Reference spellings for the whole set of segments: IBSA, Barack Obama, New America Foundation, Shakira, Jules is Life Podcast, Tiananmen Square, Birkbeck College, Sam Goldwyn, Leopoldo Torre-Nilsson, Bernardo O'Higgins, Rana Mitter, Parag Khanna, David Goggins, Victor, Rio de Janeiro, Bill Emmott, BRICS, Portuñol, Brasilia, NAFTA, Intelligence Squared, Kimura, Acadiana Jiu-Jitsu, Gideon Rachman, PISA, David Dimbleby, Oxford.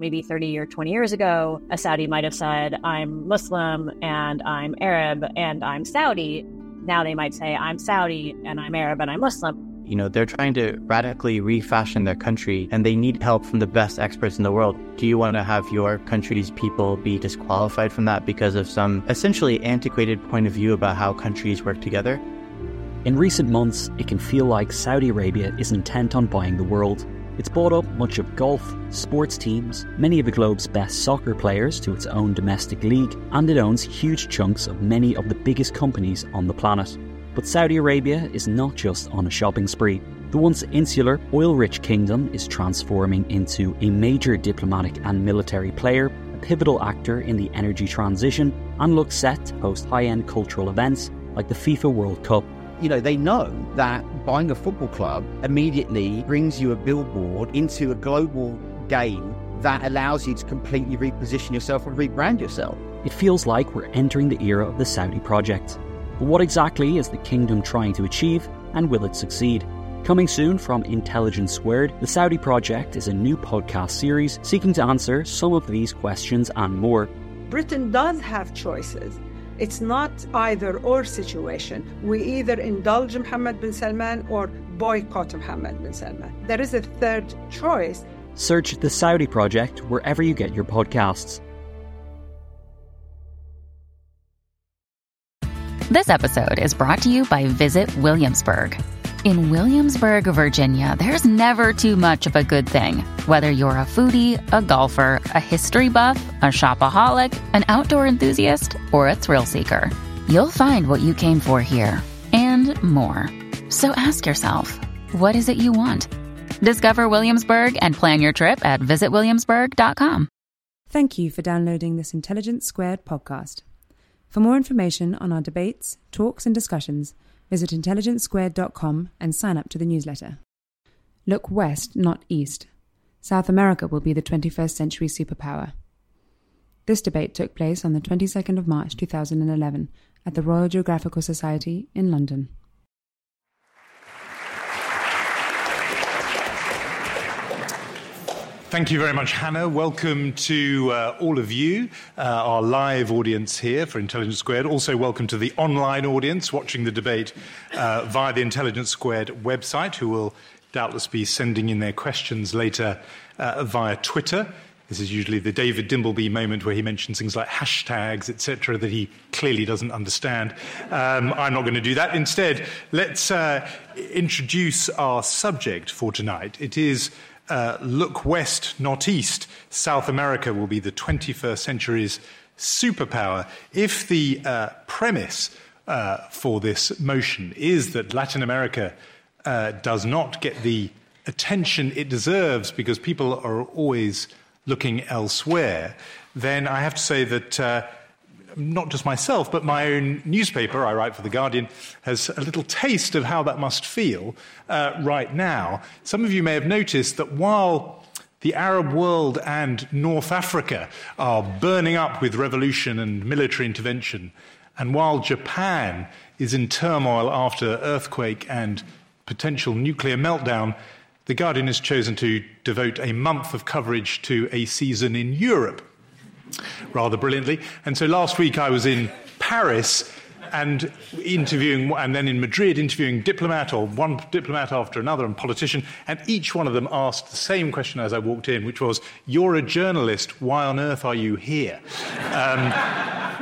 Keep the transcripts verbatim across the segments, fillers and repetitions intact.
Maybe thirty or twenty years ago, a Saudi might have said, I'm Muslim and I'm Arab and I'm Saudi. Now they might say, I'm Saudi and I'm Arab and I'm Muslim. You know, they're trying to radically refashion their country and they need help from the best experts in the world. Do you want to have your country's people be disqualified from that because of some essentially antiquated point of view about how countries work together? In recent months, it can feel like Saudi Arabia is intent on buying the world. It's bought up much of golf, sports teams, many of the globe's best soccer players to its own domestic league, and it owns huge chunks of many of the biggest companies on the planet. But Saudi Arabia is not just on a shopping spree. The once insular, oil-rich kingdom is transforming into a major diplomatic and military player, a pivotal actor in the energy transition, and looks set to host high-end cultural events like the FIFA World Cup. You know, they know that buying a football club immediately brings you a billboard into a global game that allows you to completely reposition yourself and rebrand yourself. It feels like we're entering the era of the Saudi project. But what exactly is the kingdom trying to achieve, and will it succeed? Coming soon from Intelligence Squared, The Saudi Project is a new podcast series seeking to answer some of these questions and more. Britain does have choices. It's not either-or situation. We either indulge Mohammed bin Salman or boycott Mohammed bin Salman. There is a third choice. Search The Saudi Project wherever you get your podcasts. This episode is brought to you by Visit Williamsburg. In Williamsburg, Virginia, there's never too much of a good thing. Whether you're a foodie, a golfer, a history buff, a shopaholic, an outdoor enthusiast, or a thrill seeker, you'll find what you came for here and more. So ask yourself, what is it you want? Discover Williamsburg and plan your trip at visit williamsburg dot com. Thank you for downloading this Intelligence Squared podcast. For more information on our debates, talks, and discussions, visit intelligence squared dot com and sign up to the newsletter. Look west, not east. South America will be the twenty-first century superpower. This debate took place on the twenty-second of March two thousand eleven at the Royal Geographical Society in London. Thank you very much, Hannah. Welcome to uh, all of you, uh, our live audience here for Intelligence Squared. Also welcome to the online audience watching the debate uh, via the Intelligence Squared website, who will doubtless be sending in their questions later uh, via Twitter. This is usually the David Dimbleby moment where he mentions things like hashtags, et cetera, that he clearly doesn't understand. Um, I'm not going to do that. Instead, let's uh, introduce our subject for tonight. It is... Uh, look west, not east. South America will be the twenty-first century's superpower. If the uh, premise uh, for this motion is that Latin America uh, does not get the attention it deserves because people are always looking elsewhere, then I have to say that uh, not just myself, but my own newspaper, I write for The Guardian, has a little taste of how that must feel uh, right now. Some of you may have noticed that while the Arab world and North Africa are burning up with revolution and military intervention, and while Japan is in turmoil after earthquake and potential nuclear meltdown, The Guardian has chosen to devote a month of coverage to a season in Europe, rather brilliantly. And so last week I was in Paris and interviewing, and then in Madrid interviewing diplomat, or one diplomat after another, and politician, and each one of them asked the same question as I walked in, which was, you're a journalist, why on earth are you here? Um,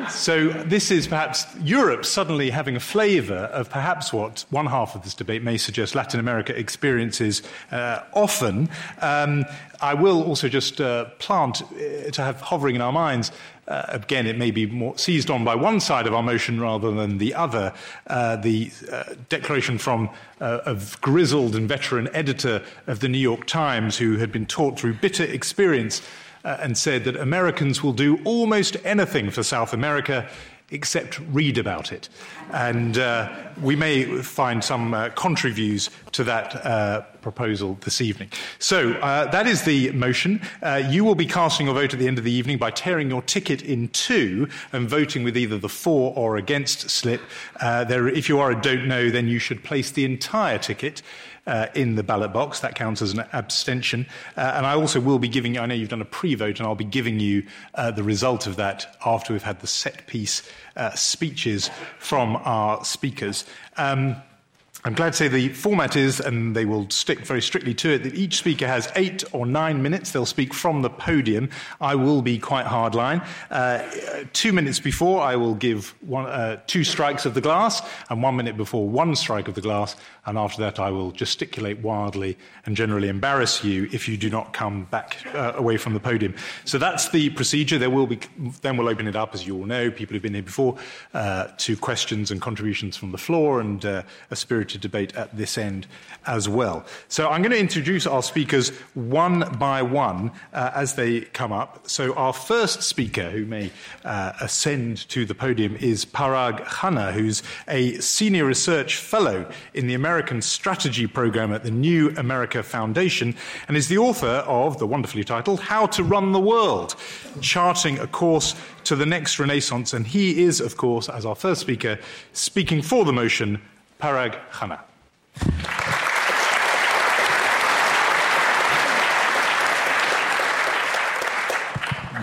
so this is perhaps Europe suddenly having a flavour of perhaps what one half of this debate may suggest Latin America experiences uh, often. Um, I will also just uh, plant uh, to have hovering in our minds, Uh, again, it may be more seized on by one side of our motion rather than the other. Uh, the uh, declaration from uh, a grizzled and veteran editor of the New York Times, who had been taught through bitter experience uh, and said that Americans will do almost anything for South America except read about it. And uh, we may find some uh, contrary views to that uh, proposal this evening. So uh, that is the motion. Uh, you will be casting your vote at the end of the evening by tearing your ticket in two and voting with either the for or against slip. Uh, there, if you are a don't know, then you should place the entire ticket uh, in the ballot box. That counts as an abstention. Uh, and I also will be giving you, I know you've done a pre-vote, and I'll be giving you uh, the result of that after we've had the set piece uh, speeches from our speakers. Um, I'm glad to say the format is, and they will stick very strictly to it, that each speaker has eight or nine minutes. They'll speak from the podium. I will be quite hardline. Uh, two minutes before, I will give one, uh, two strikes of the glass, and one minute before, one strike of the glass. And after that, I will gesticulate wildly and generally embarrass you if you do not come back uh, away from the podium. So that's the procedure. There will be, then we'll open it up, as you all know, people who've been here before, uh, to questions and contributions from the floor, and uh, a spirited debate at this end as well. So I'm going to introduce our speakers one by one uh, as they come up. So our first speaker, who may uh, ascend to the podium, is Parag Khanna, who's a senior research fellow in the American Strategy Program at the New America Foundation, and is the author of the wonderfully titled How to Run the World, Charting a Course to the Next Renaissance. And he is, of course, as our first speaker, speaking for the motion, Parag Khanna.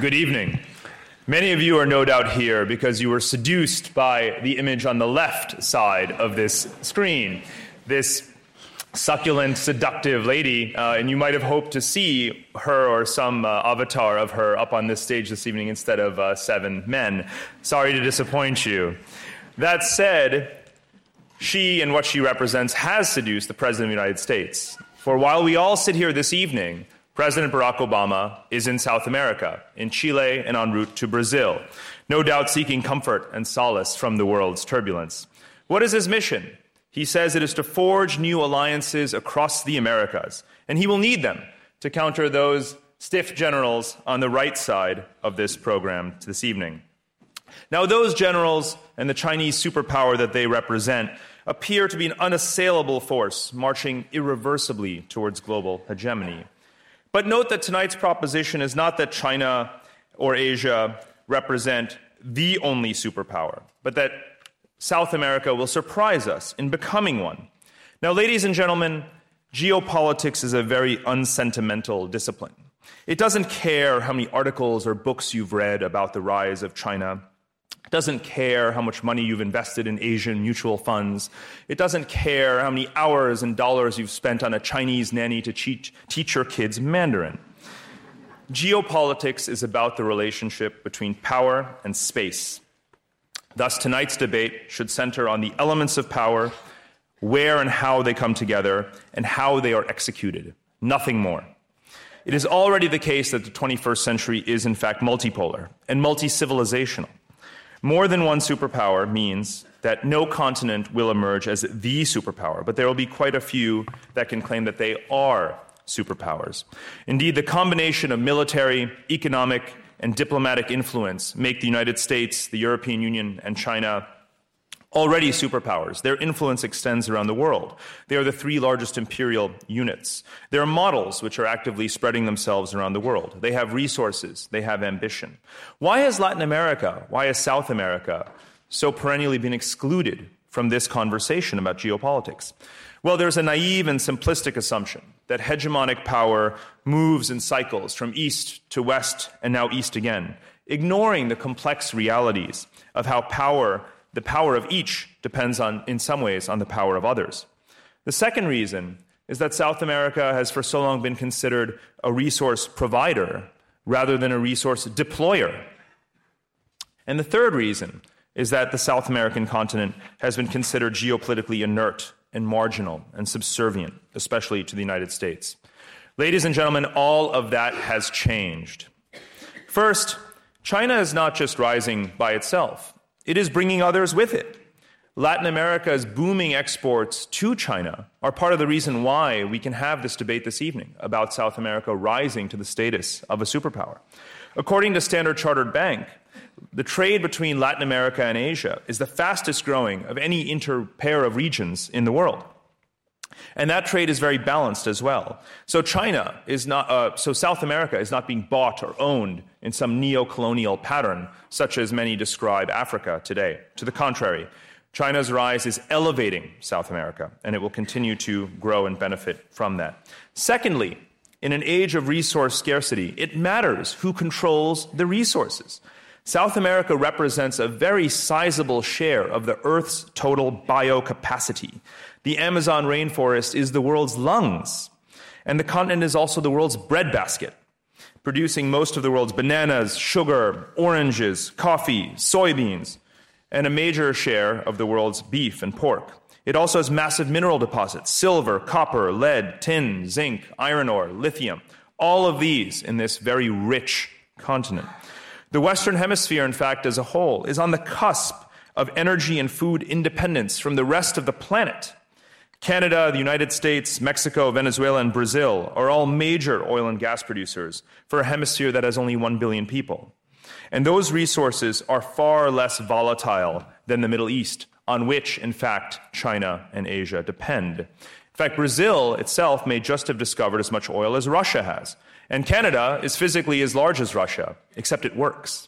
Good evening. Many of you are no doubt here because you were seduced by the image on the left side of this screen, this succulent, seductive lady, uh, and you might have hoped to see her or some uh, avatar of her up on this stage this evening instead of uh, seven men. Sorry to disappoint you. That said, she and what she represents has seduced the President of the United States. For while we all sit here this evening, President Barack Obama is in South America, in Chile, and en route to Brazil, no doubt seeking comfort and solace from the world's turbulence. What is his mission? He says it is to forge new alliances across the Americas, and he will need them to counter those stiff generals on the right side of this program this evening. Now, those generals and the Chinese superpower that they represent appear to be an unassailable force marching irreversibly towards global hegemony. But note that tonight's proposition is not that China or Asia represent the only superpower, but that South America will surprise us in becoming one. Now, ladies and gentlemen, geopolitics is a very unsentimental discipline. It doesn't care how many articles or books you've read about the rise of China. It doesn't care how much money you've invested in Asian mutual funds. It doesn't care how many hours and dollars you've spent on a Chinese nanny to teach your kids Mandarin. Geopolitics is about the relationship between power and space. Thus, tonight's debate should center on the elements of power, where and how they come together, and how they are executed. Nothing more. It is already the case that the twenty-first century is, in fact, multipolar and multi-civilizational. More than one superpower means that no continent will emerge as the superpower, but there will be quite a few that can claim that they are superpowers. Indeed, the combination of military, economic, and diplomatic influence make the United States, the European Union, and China already superpowers. Their influence extends around the world. They are the three largest imperial units. They are models which are actively spreading themselves around the world. They have resources. They have ambition. Why has Latin America, why has South America so perennially been excluded from this conversation about geopolitics? Well, there's a naive and simplistic assumption that hegemonic power moves in cycles from east to west and now east again, ignoring the complex realities of how power The power of each depends on, in some ways, on the power of others. The second reason is that South America has for so long been considered a resource provider rather than a resource deployer. And the third reason is that the South American continent has been considered geopolitically inert and marginal and subservient, especially to the United States. Ladies and gentlemen, all of that has changed. First, China is not just rising by itself. It is bringing others with it. Latin America's booming exports to China are part of the reason why we can have this debate this evening about South America rising to the status of a superpower. According to Standard Chartered Bank, the trade between Latin America and Asia is the fastest growing of any interpair of regions in the world. And that trade is very balanced as well. So China is not, uh, so South America is not being bought or owned in some neo-colonial pattern, such as many describe Africa today. To the contrary, China's rise is elevating South America, and it will continue to grow and benefit from that. Secondly, in an age of resource scarcity, it matters who controls the resources. South America represents a very sizable share of the Earth's total biocapacity. The Amazon rainforest is the world's lungs, and the continent is also the world's breadbasket, producing most of the world's bananas, sugar, oranges, coffee, soybeans, and a major share of the world's beef and pork. It also has massive mineral deposits, silver, copper, lead, tin, zinc, iron ore, lithium, all of these in this very rich continent. The Western Hemisphere, in fact, as a whole, is on the cusp of energy and food independence from the rest of the planet. Canada, the United States, Mexico, Venezuela, and Brazil are all major oil and gas producers for a hemisphere that has only one billion people. And those resources are far less volatile than the Middle East, on which, in fact, China and Asia depend. In fact, Brazil itself may just have discovered as much oil as Russia has. And Canada is physically as large as Russia, except it works.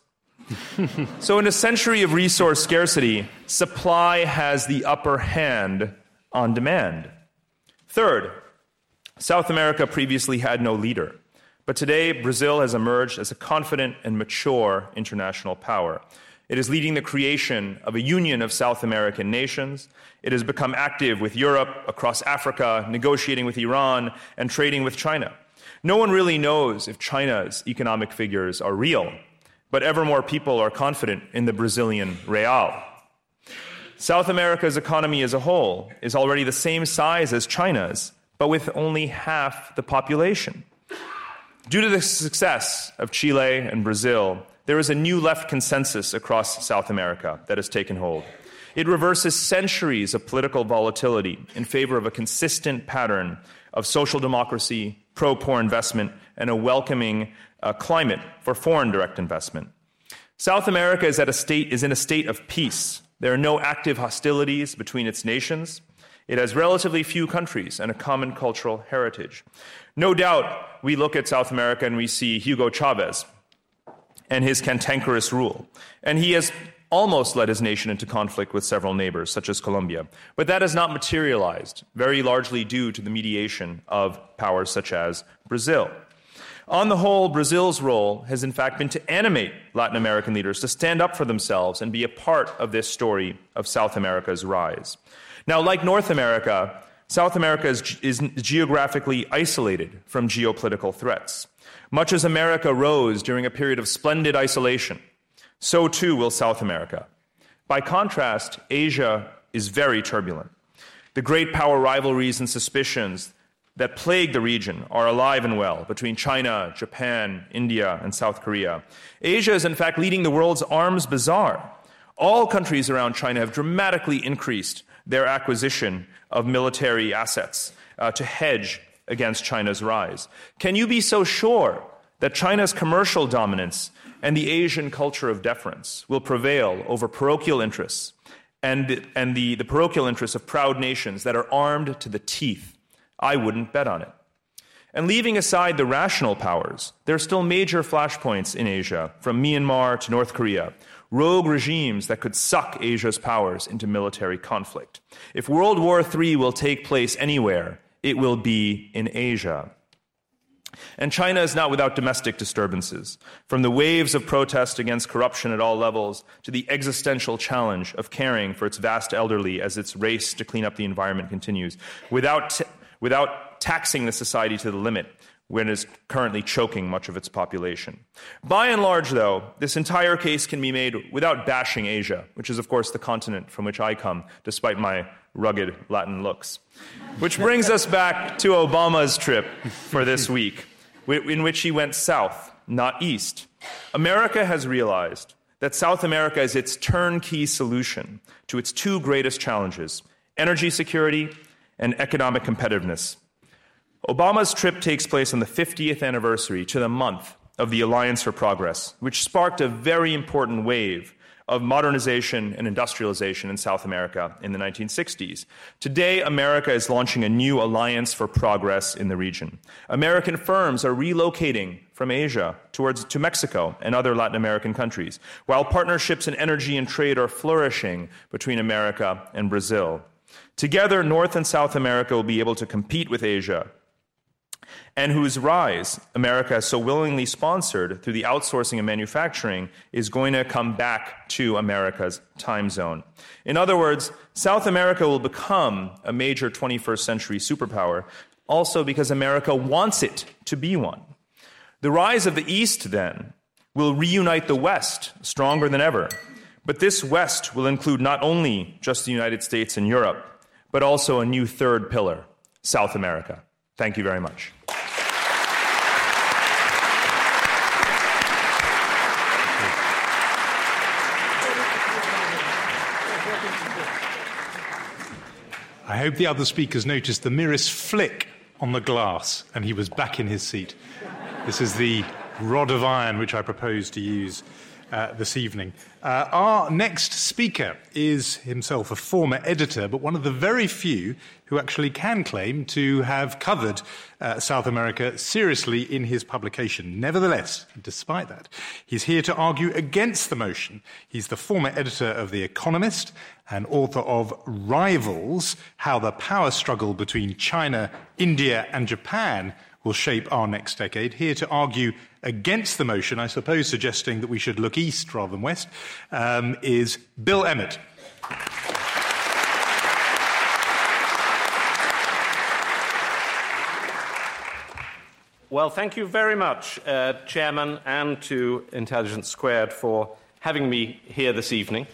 So in a century of resource scarcity, supply has the upper hand on demand. Third, South America previously had no leader. But today, Brazil has emerged as a confident and mature international power. It is leading the creation of a union of South American nations. It has become active with Europe, across Africa, negotiating with Iran, and trading with China. No one really knows if China's economic figures are real, but ever more people are confident in the Brazilian real. South America's economy as a whole is already the same size as China's, but with only half the population. Due to the success of Chile and Brazil, there is a new left consensus across South America that has taken hold. It reverses centuries of political volatility in favor of a consistent pattern of social democracy, pro-poor investment, and a welcoming uh, climate for foreign direct investment. South America is, at a state, is in a state of peace. There are no active hostilities between its nations. It has relatively few countries and a common cultural heritage. No doubt we look at South America and we see Hugo Chavez and his cantankerous rule. And he has almost led his nation into conflict with several neighbors, such as Colombia. But that has not materialized, very largely due to the mediation of powers such as Brazil. On the whole, Brazil's role has in fact been to animate Latin American leaders to stand up for themselves and be a part of this story of South America's rise. Now, like North America, South America is, is geographically isolated from geopolitical threats. Much as America rose during a period of splendid isolation, so too will South America. By contrast, Asia is very turbulent. The great power rivalries and suspicions that plague the region are alive and well between China, Japan, India, and South Korea. Asia is, in fact, leading the world's arms bazaar. All countries around China have dramatically increased their acquisition of military assets uh, to hedge against China's rise. Can you be so sure that China's commercial dominance and the Asian culture of deference will prevail over parochial interests and, and the, the parochial interests of proud nations that are armed to the teeth? I wouldn't bet on it. And leaving aside the rational powers, there are still major flashpoints in Asia, from Myanmar to North Korea, rogue regimes that could suck Asia's powers into military conflict. If World War Three will take place anywhere, it will be in Asia. And China is not without domestic disturbances, from the waves of protest against corruption at all levels to the existential challenge of caring for its vast elderly as its race to clean up the environment continues, without t- without taxing the society to the limit when it is currently choking much of its population. By and large, though, this entire case can be made without bashing Asia, which is, of course, the continent from which I come, despite my rugged Latin looks. Which brings us back to Obama's trip for this week, in which he went south, not east. America has realized that South America is its turnkey solution to its two greatest challenges, energy security and economic competitiveness. Obama's trip takes place on the fiftieth anniversary to the month of the Alliance for Progress, which sparked a very important wave of modernization and industrialization in South America in the nineteen sixties. Today, America is launching a new alliance for progress in the region. American firms are relocating from Asia towards to Mexico and other Latin American countries, while partnerships in energy and trade are flourishing between America and Brazil. Together, North and South America will be able to compete with Asia, and whose rise America has so willingly sponsored through the outsourcing of manufacturing is going to come back to America's time zone. In other words, South America will become a major twenty-first century superpower, also because America wants it to be one. The rise of the East, then, will reunite the West stronger than ever. But this West will include not only just the United States and Europe, but also a new third pillar, South America. Thank you very much. I hope the other speakers noticed the merest flick on the glass, and he was back in his seat. This is the rod of iron which I propose to use uh, this evening. Uh, our next speaker is himself a former editor, but one of the very few who actually can claim to have covered uh, South America seriously in his publication. Nevertheless, despite that, he's here to argue against the motion. He's the former editor of The Economist and author of Rivals, How the Power Struggle Between China, India and Japan will shape our next decade. Here to argue against the motion, I suppose suggesting that we should look east rather than west, um, is Bill Emmott. Well, thank you very much, uh, Chairman, and to Intelligence Squared for having me here this evening.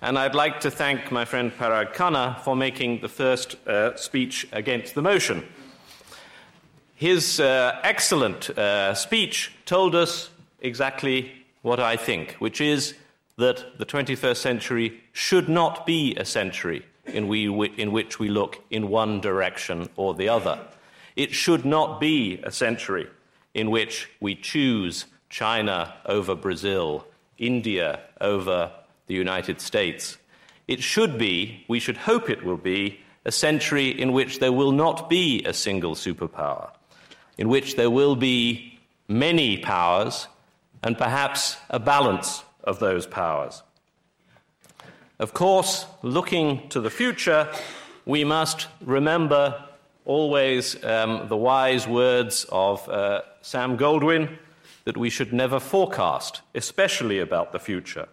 And I'd like to thank my friend Parag Khanna for making the first uh, speech against the motion. His uh, excellent uh, speech told us exactly what I think, which is that the twenty-first century should not be a century in, we, in which we look in one direction or the other. It should not be a century in which we choose China over Brazil, India over the United States. It should be, we should hope it will be, a century in which there will not be a single superpower, in which there will be many powers and perhaps a balance of those powers. Of course, looking to the future, we must remember always um, the wise words of uh, Sam Goldwyn, that we should never forecast, especially about the future.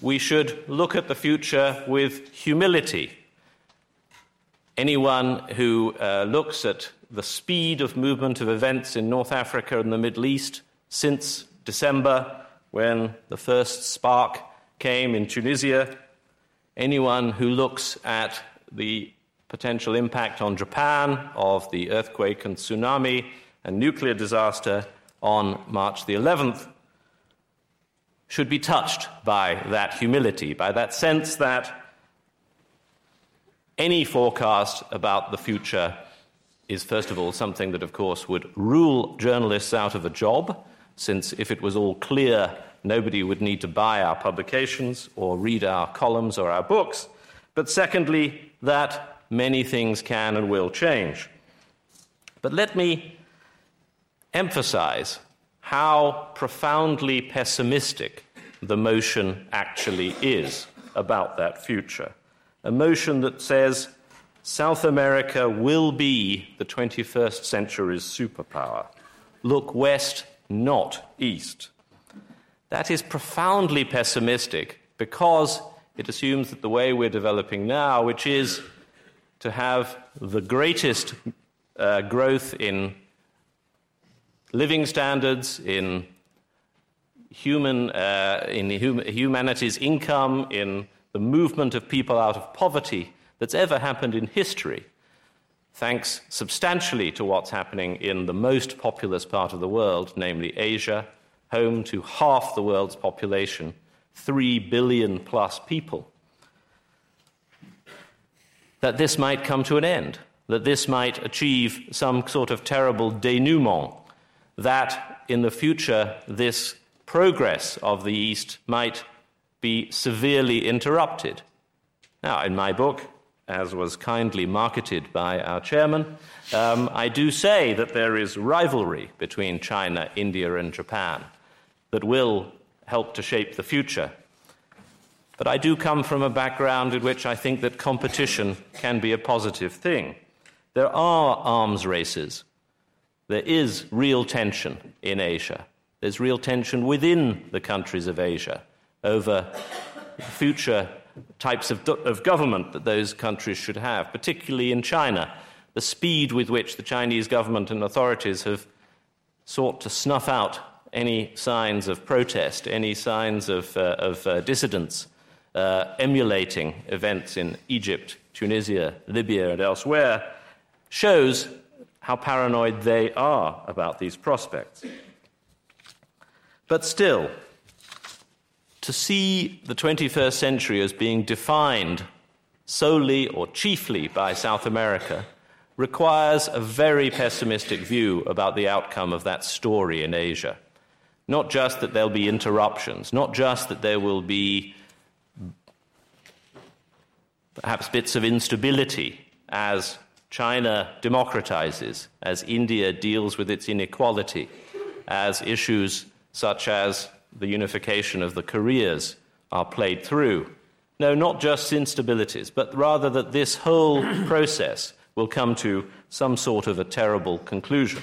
We should look at the future with humility. Anyone who uh, looks at the speed of movement of events in North Africa and the Middle East since December, when the first spark came in Tunisia, anyone who looks at the potential impact on Japan of the earthquake and tsunami and nuclear disaster on March the eleventh should be touched by that humility, by that sense that any forecast about the future is, first of all, something that, of course, would rule journalists out of a job, since if it was all clear, nobody would need to buy our publications or read our columns or our books. But secondly, that many things can and will change. But let me emphasize how profoundly pessimistic the motion actually is about that future. A motion that says South America will be the twenty-first century's superpower. Look west, not east. That is profoundly pessimistic because it assumes that the way we're developing now, which is to have the greatest uh, growth in living standards, in human, uh, in hum- humanity's income, in the movement of people out of poverty that's ever happened in history, thanks substantially to what's happening in the most populous part of the world, namely Asia, home to half the world's population, three billion plus people. That this might come to an end, that this might achieve some sort of terrible denouement, that in the future this progress of the East might be severely interrupted. Now, in my book, as was kindly marketed by our chairman, um, I do say that there is rivalry between China, India, and Japan that will help to shape the future. But I do come from a background in which I think that competition can be a positive thing. There are arms races. There is real tension in Asia. There's real tension within the countries of Asia over future types of, of government that those countries should have, particularly in China. The speed with which the Chinese government and authorities have sought to snuff out any signs of protest, any signs of, uh, of uh, dissidence, uh, emulating events in Egypt, Tunisia, Libya, and elsewhere, shows how paranoid they are about these prospects. But still, to see the twenty-first century as being defined solely or chiefly by South America requires a very pessimistic view about the outcome of that story in Asia. Not just that there'll be interruptions, not just that there will be perhaps bits of instability as China democratizes, as India deals with its inequality, as issues such as the unification of the Koreas are played through. No, not just instabilities, but rather that this whole process will come to some sort of a terrible conclusion.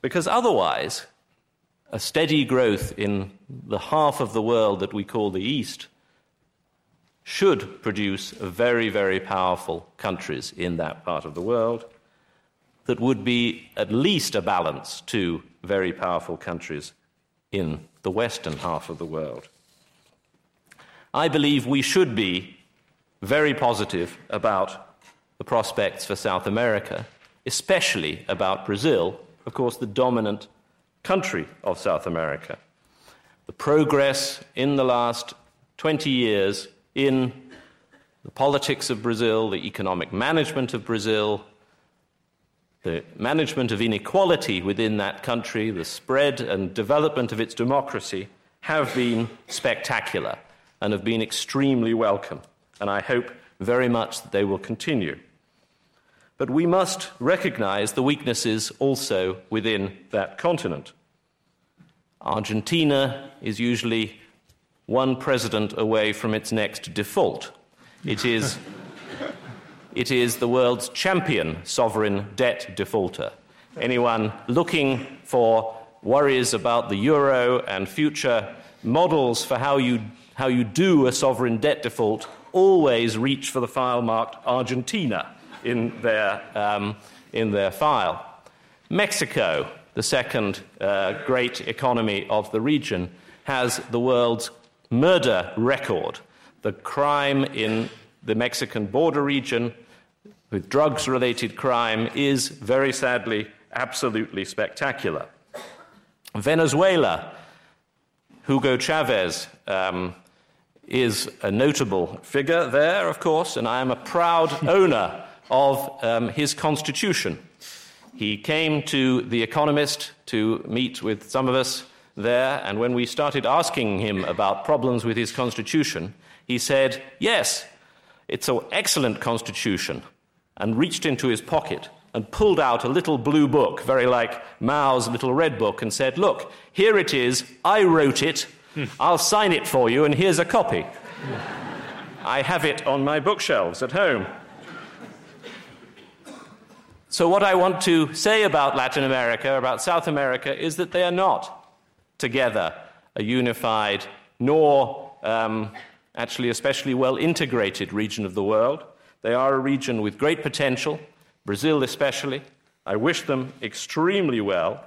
Because otherwise, a steady growth in the half of the world that we call the East should produce very, very powerful countries in that part of the world that would be at least a balance to very powerful countries in the western half of the world. I believe we should be very positive about the prospects for South America, especially about Brazil, of course, the dominant country of South America. The progress in the last twenty years in the politics of Brazil, the economic management of Brazil, the management of inequality within that country, the spread and development of its democracy have been spectacular and have been extremely welcome. And I hope very much that they will continue. But we must recognize the weaknesses also within that continent. Argentina is usually one president away from its next default. It is... It is the world's champion sovereign debt defaulter. Anyone looking for worries about the euro and future models for how you, how you do a sovereign debt default always reach for the file marked Argentina in their, um, in their file. Mexico, the second uh, great economy of the region, has the world's murder record. The crime in the Mexican border region with drugs-related crime is, very sadly, absolutely spectacular. Venezuela, Hugo Chavez um, is a notable figure there, of course, and I am a proud owner of um, his constitution. He came to The Economist to meet with some of us there, and when we started asking him about problems with his constitution, he said, yes, it's an excellent constitution, and reached into his pocket and pulled out a little blue book, very like Mao's little red book, and said, look, here it is, I wrote it, I'll sign it for you, and here's a copy. I have it on my bookshelves at home. So what I want to say about Latin America, about South America, is that they are not together a unified nor... Um, actually especially well-integrated region of the world. They are a region with great potential, Brazil especially. I wish them extremely well,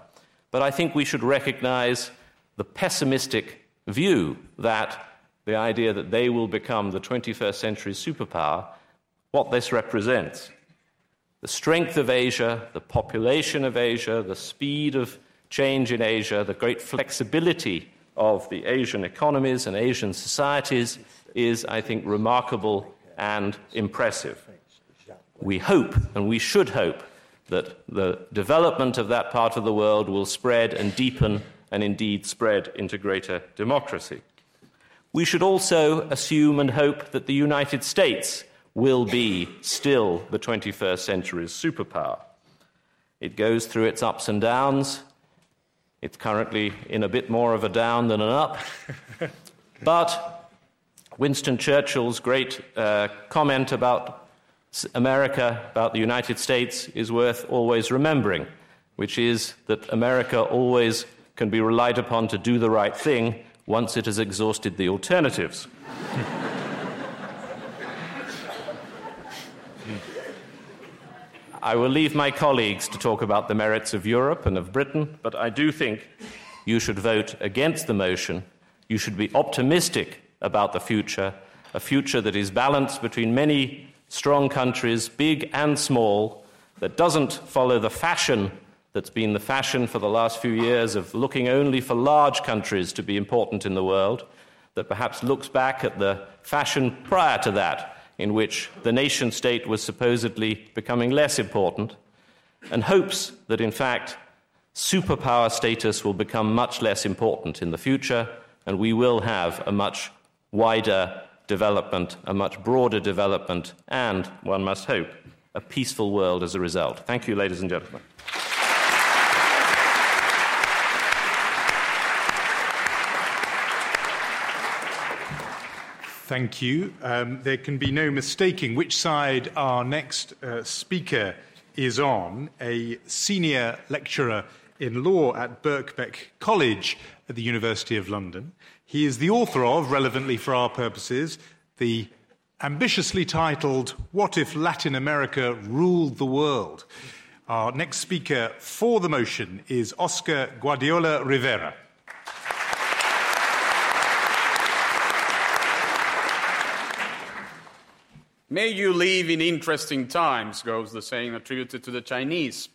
but I think we should recognize the pessimistic view that the idea that they will become the twenty-first century superpower, what this represents. The strength of Asia, the population of Asia, the speed of change in Asia, the great flexibility of the Asian economies and Asian societies is, I think, remarkable and impressive. We hope, and we should hope, that the development of that part of the world will spread and deepen and indeed spread into greater democracy. we should also assume and hope that the United States will be still the twenty-first century's superpower. It goes through its ups and downs. It's currently in a bit more of a down than an up. But Winston Churchill's great uh, comment about America, about the United States, is worth always remembering, which is that America always can be relied upon to do the right thing once it has exhausted the alternatives. I will leave my colleagues to talk about the merits of Europe and of Britain, but I do think you should vote against the motion. You should be optimistic about the future, a future that is balanced between many strong countries, big and small, that doesn't follow the fashion that's been the fashion for the last few years of looking only for large countries to be important in the world, that perhaps looks back at the fashion prior to that, in which the nation-state was supposedly becoming less important, and hopes that, in fact, superpower status will become much less important in the future, and we will have a much wider development, a much broader development, and, one must hope, a peaceful world as a result. Thank you, ladies and gentlemen. Thank you. Um, there can be no mistaking which side our next uh, speaker is on, a senior lecturer in law at Birkbeck College at the University of London. He is the author of, relevantly for our purposes, the ambitiously titled What If Latin America Ruled the World? Our next speaker for the motion is Oscar Guardiola Rivera. May you live in interesting times, goes the saying attributed to the Chinese.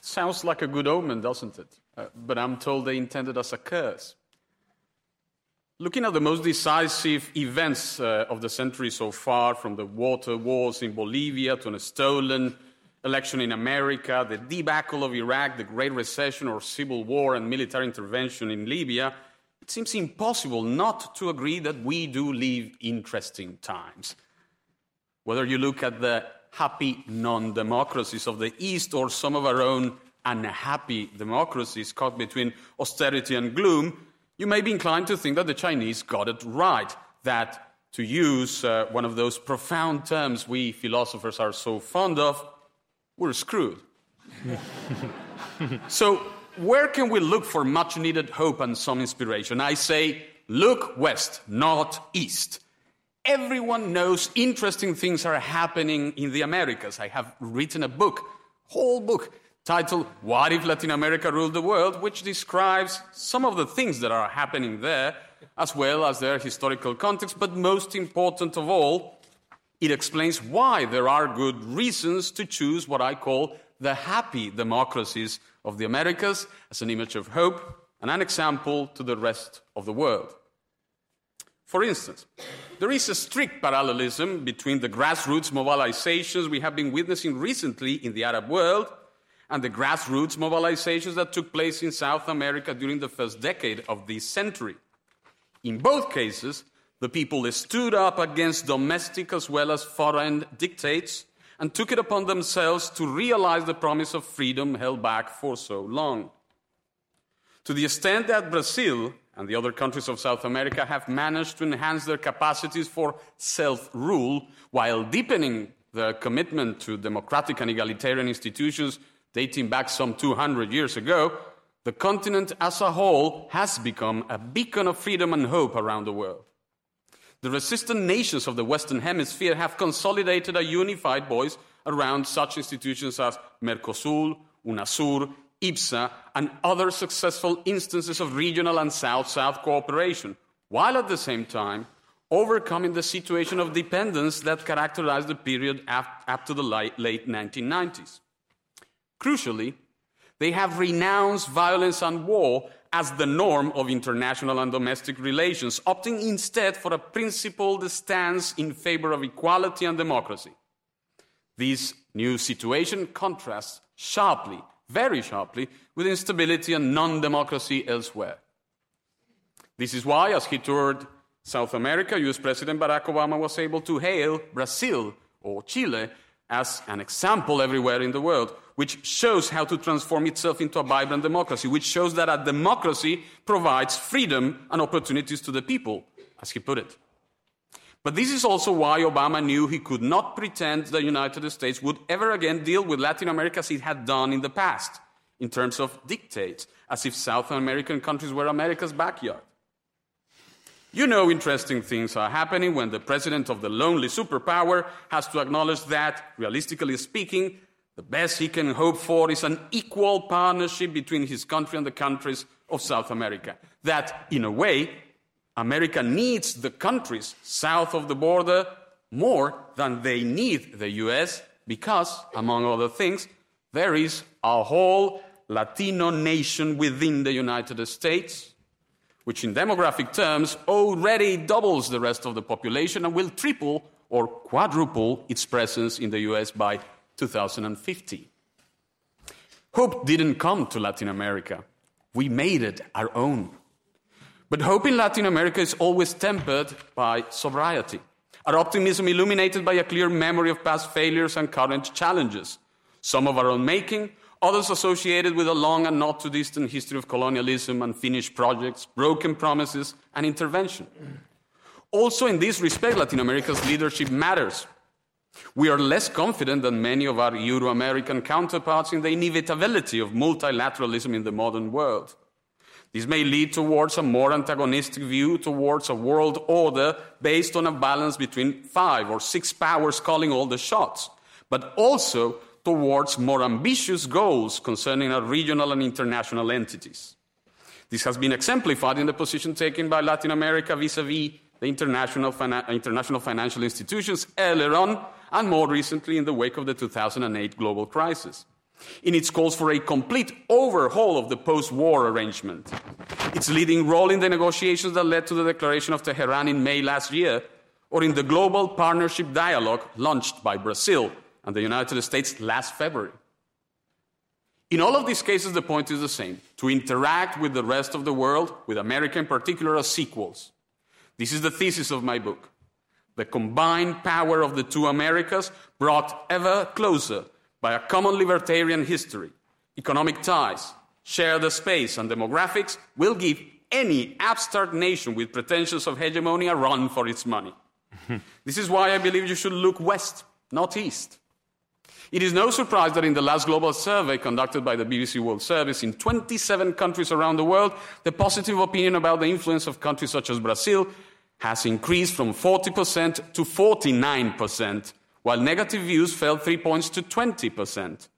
Sounds like a good omen, doesn't it? Uh, but I'm told they intended us a curse. Looking at the most decisive events uh, of the century so far, from the water wars in Bolivia to a stolen election in America, the debacle of Iraq, the Great Recession or civil war and military intervention in Libya, it seems impossible not to agree that we do live interesting times. Whether you look at the happy non-democracies of the East or some of our own unhappy democracies caught between austerity and gloom, you may be inclined to think that the Chinese got it right, that, to use uh, one of those profound terms we philosophers are so fond of, we're screwed. So where can we look for much-needed hope and some inspiration? I say, look west, not east. Everyone knows interesting things are happening in the Americas. I have written a book, whole book, titled What If Latin America Ruled the World, which describes some of the things that are happening there, as well as their historical context. But most important of all, it explains why there are good reasons to choose what I call the happy democracies of the Americas as an image of hope and an example to the rest of the world. For instance, there is a strict parallelism between the grassroots mobilizations we have been witnessing recently in the Arab world and the grassroots mobilizations that took place in South America during the first decade of this century. In both cases, the people stood up against domestic as well as foreign dictates and took it upon themselves to realize the promise of freedom held back for so long. To the extent that Brazil and the other countries of South America have managed to enhance their capacities for self-rule while deepening their commitment to democratic and egalitarian institutions dating back some two hundred years ago, the continent as a whole has become a beacon of freedom and hope around the world. The resistant nations of the Western Hemisphere have consolidated a unified voice around such institutions as Mercosur, UNASUR, IBSA, and other successful instances of regional and South-South cooperation, while at the same time overcoming the situation of dependence that characterized the period up to the late nineteen nineties. Crucially, they have renounced violence and war as the norm of international and domestic relations, opting instead for a principled stance in favor of equality and democracy. This new situation contrasts sharply very sharply, with instability and non-democracy elsewhere. This is why, as he toured South America, U S President Barack Obama was able to hail Brazil or Chile as an example everywhere in the world, which shows how to transform itself into a vibrant democracy, which shows that a democracy provides freedom and opportunities to the people, as he put it. But this is also why Obama knew he could not pretend the United States would ever again deal with Latin America as it had done in the past, in terms of dictates, as if South American countries were America's backyard. You know, interesting things are happening when the president of the lonely superpower has to acknowledge that, realistically speaking, the best he can hope for is an equal partnership between his country and the countries of South America. That, in a way, America needs the countries south of the border more than they need the U S because, among other things, there is a whole Latino nation within the United States, which in demographic terms already doubles the rest of the population and will triple or quadruple its presence in the U S by two thousand fifty. Hope didn't come to Latin America. We made it our own. But hope in Latin America is always tempered by sobriety, our optimism illuminated by a clear memory of past failures and current challenges, some of our own making, others associated with a long and not too distant history of colonialism, unfinished projects, broken promises, and intervention. Also in this respect, Latin America's leadership matters. We are less confident than many of our Euro-American counterparts in the inevitability of multilateralism in the modern world. This may lead towards a more antagonistic view towards a world order based on a balance between five or six powers calling all the shots, but also towards more ambitious goals concerning our regional and international entities. This has been exemplified in the position taken by Latin America vis-à-vis the international, fin- international financial institutions earlier on, and more recently in the wake of the two thousand eight global crisis, in its calls for a complete overhaul of the post-war arrangement, its leading role in the negotiations that led to the declaration of Tehran in May last year, or in the global partnership dialogue launched by Brazil and the United States last February. In all of these cases, the point is the same: to interact with the rest of the world, with America in particular, as equals. This is the thesis of my book. The combined power of the two Americas, brought ever closer by a common libertarian history, economic ties, shared space and demographics, will give any upstart nation with pretensions of hegemony a run for its money. This is why I believe you should look west, not east. It is no surprise that in the last global survey conducted by the B B C World Service in twenty-seven countries around the world, the positive opinion about the influence of countries such as Brazil has increased from forty percent to forty-nine percent, while negative views fell three points to twenty percent.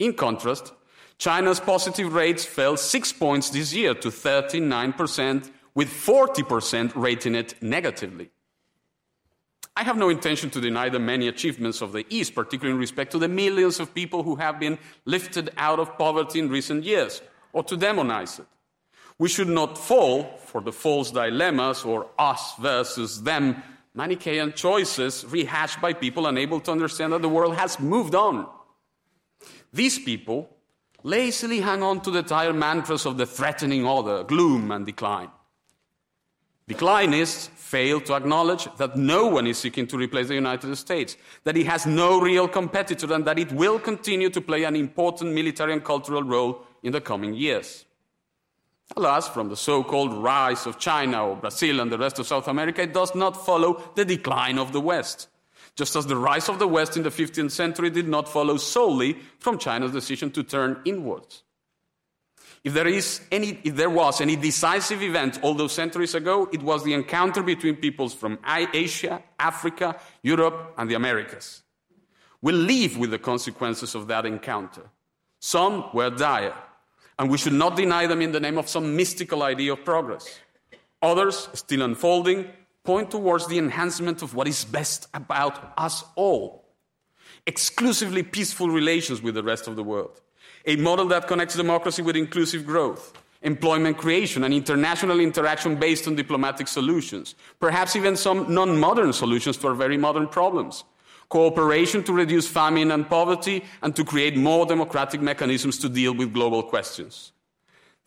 In contrast, China's positive rates fell six points this year to thirty-nine percent, with forty percent rating it negatively. I have no intention to deny the many achievements of the East, particularly in respect to the millions of people who have been lifted out of poverty in recent years, or to demonize it. We should not fall for the false dilemmas or us versus them, Manichaean choices rehashed by people unable to understand that the world has moved on. These people lazily hang on to the tired mantras of the threatening order, gloom and decline. Declinists fail to acknowledge that no one is seeking to replace the United States, that it has no real competitor, and that it will continue to play an important military and cultural role in the coming years. Alas, from the so-called rise of China or Brazil and the rest of South America, it does not follow the decline of the West, just as the rise of the West in the fifteenth century did not follow solely from China's decision to turn inwards. If there is any, if there was any decisive event all those centuries ago, it was the encounter between peoples from Asia, Africa, Europe, and the Americas. We live with the consequences of that encounter. Some were dire, and we should not deny them in the name of some mystical idea of progress. Others, still unfolding, point towards the enhancement of what is best about us all: exclusively peaceful relations with the rest of the world, a model that connects democracy with inclusive growth, employment creation, and international interaction based on diplomatic solutions, perhaps even some non-modern solutions to our very modern problems, cooperation to reduce famine and poverty, and to create more democratic mechanisms to deal with global questions.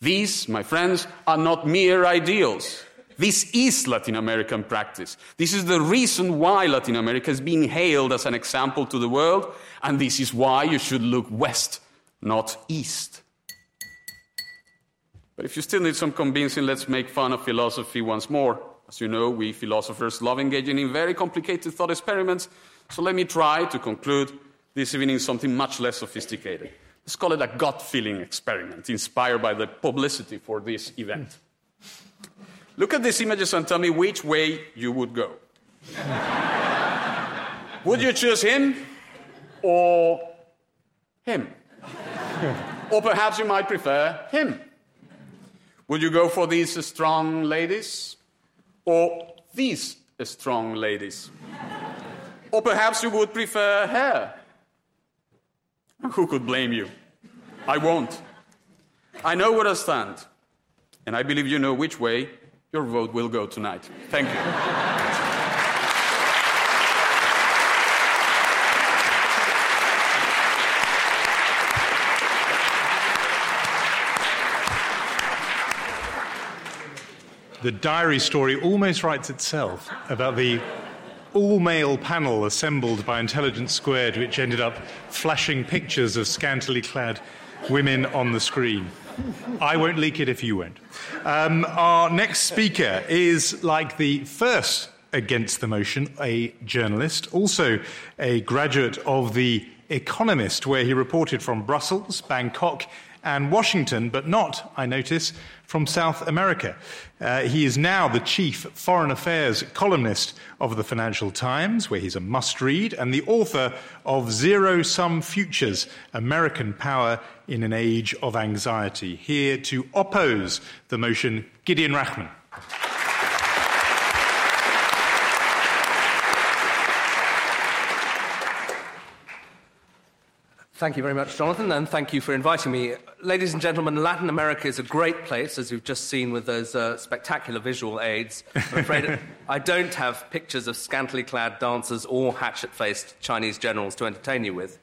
These, my friends, are not mere ideals. This is Latin American practice. This is the reason why Latin America has been hailed as an example to the world, and this is why you should look west, not east. But if you still need some convincing, let's make fun of philosophy once more. As you know, we philosophers love engaging in very complicated thought experiments, so let me try to conclude this evening something much less sophisticated. Let's call it a gut-feeling experiment, inspired by the publicity for this event. Look at these images and tell me which way you would go. Would you choose him or him? Or perhaps you might prefer him. Would you go for these strong ladies or these strong ladies? Or perhaps you would prefer her. Who could blame you? I won't. I know where I stand, and I believe you know which way your vote will go tonight. Thank you. The diary story almost writes itself about the all-male panel assembled by Intelligence Squared, which ended up flashing pictures of scantily clad women on the screen. I won't leak it if you won't. Um, our next speaker is, like the first against the motion, a journalist, also a graduate of The Economist, where he reported from Brussels, Bangkok and Washington, but not, I notice, from South America. Uh, he is now the chief foreign affairs columnist of the Financial Times, where he's a must-read, and the author of Zero Sum Futures, American Power in an Age of Anxiety. Here to oppose the motion, Gideon Rachman. Thank you very much, Jonathan, and thank you for inviting me. Ladies and gentlemen, Latin America is a great place, as you've just seen with those uh, spectacular visual aids. I'm afraid I don't have pictures of scantily clad dancers or hatchet-faced Chinese generals to entertain you with.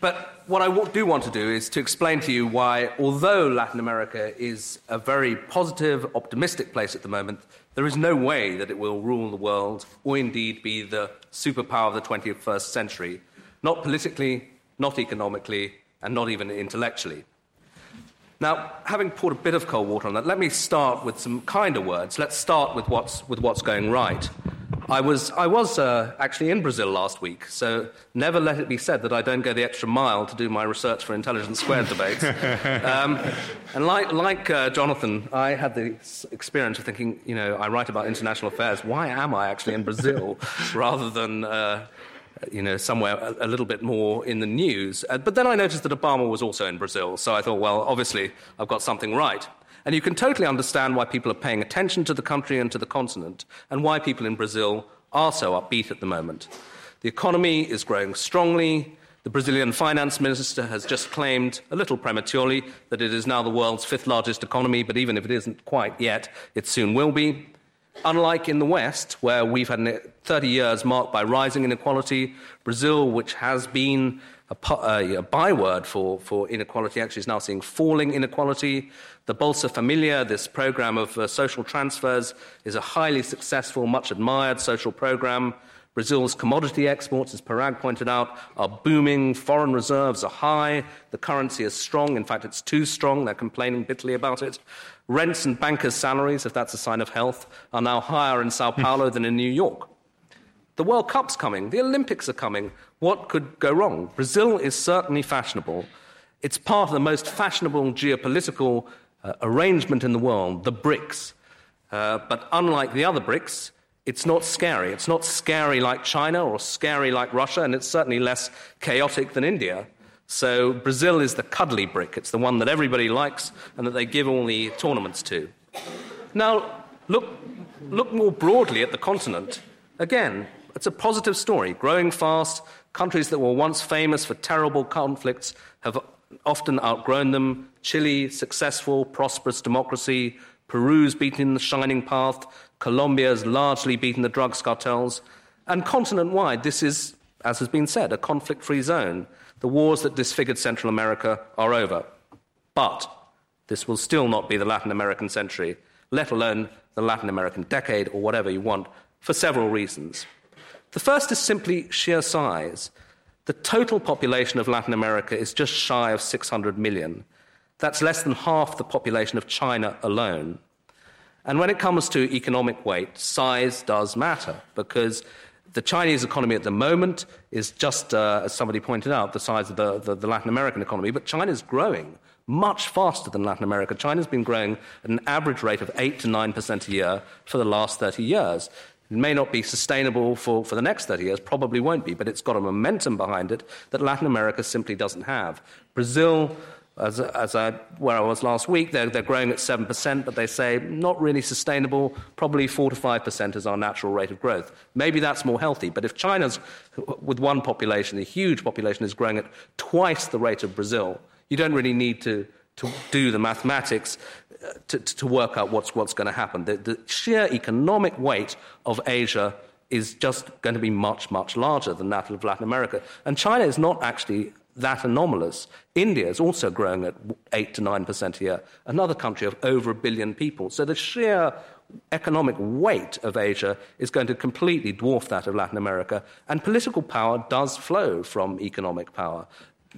But what I do want to do is to explain to you why, although Latin America is a very positive, optimistic place at the moment, there is no way that it will rule the world or indeed be the superpower of the twenty-first century, not politically, not economically, and not even intellectually. Now, having poured a bit of cold water on that, let me start with some kinder words. Let's start with what's, with what's going right. I was, I was uh, actually in Brazil last week, so never let it be said that I don't go the extra mile to do my research for Intelligence Squared debates. Um, and like, like uh, Jonathan, I had the experience of thinking, you know, I write about international affairs. Why am I actually in Brazil rather than... Uh, you know, somewhere a, a little bit more in the news. Uh, but then I noticed that Obama was also in Brazil, so I thought, well, obviously, I've got something right. And you can totally understand why people are paying attention to the country and to the continent, and why people in Brazil are so upbeat at the moment. The economy is growing strongly. The Brazilian finance minister has just claimed, a little prematurely, that it is now the world's fifth largest economy, but even if it isn't quite yet, it soon will be. Unlike in the West, where we've had thirty years marked by rising inequality, Brazil, which has been a, a, a byword for, for inequality, actually is now seeing falling inequality. The Bolsa Família, this program of uh, social transfers, is a highly successful, much-admired social program. Brazil's commodity exports, as Parag pointed out, are booming. Foreign reserves are high. The currency is strong. In fact, it's too strong. They're complaining bitterly about it. Rents and bankers' salaries, if that's a sign of health, are now higher in Sao Paulo than in New York. The World Cup's coming. The Olympics are coming. What could go wrong? Brazil is certainly fashionable. It's part of the most fashionable geopolitical uh, arrangement in the world, the BRICS. Uh, but unlike the other BRICS, it's not scary. It's not scary like China or scary like Russia, and it's certainly less chaotic than India. So Brazil is the cuddly brick. It's the one that everybody likes and that they give all the tournaments to. Now, look, look more broadly at the continent. Again, it's a positive story. Growing fast, countries that were once famous for terrible conflicts have often outgrown them. Chile, successful, prosperous democracy. Peru's beaten the shining path. Colombia's largely beaten the drugs cartels. And continent-wide, this is, as has been said, a conflict-free zone. The wars that disfigured Central America are over. But this will still not be the Latin American century, let alone the Latin American decade or whatever you want, for several reasons. The first is simply sheer size. The total population of Latin America is just shy of six hundred million. That's less than half the population of China alone. And when it comes to economic weight, size does matter, because the Chinese economy at the moment is just, uh, as somebody pointed out, the size of the, the, the Latin American economy, but China's growing much faster than Latin America. China's been growing at an average rate of eight to nine percent a year for the last thirty years. It may not be sustainable for, for the next thirty years, probably won't be, but it's got a momentum behind it that Latin America simply doesn't have. Brazil, As, as I, where I was last week, they're, they're growing at seven percent, but they say not really sustainable, probably four to five percent is our natural rate of growth. Maybe that's more healthy, but if China's, with one population, a huge population, is growing at twice the rate of Brazil, you don't really need to, to do the mathematics to, to work out what's, what's going to happen. The, the sheer economic weight of Asia is just going to be much, much larger than that of Latin America. And China is not actually that anomalous. India is also growing at eight to nine percent a year, another country of over a billion people. So the sheer economic weight of Asia is going to completely dwarf that of Latin America, and political power does flow from economic power.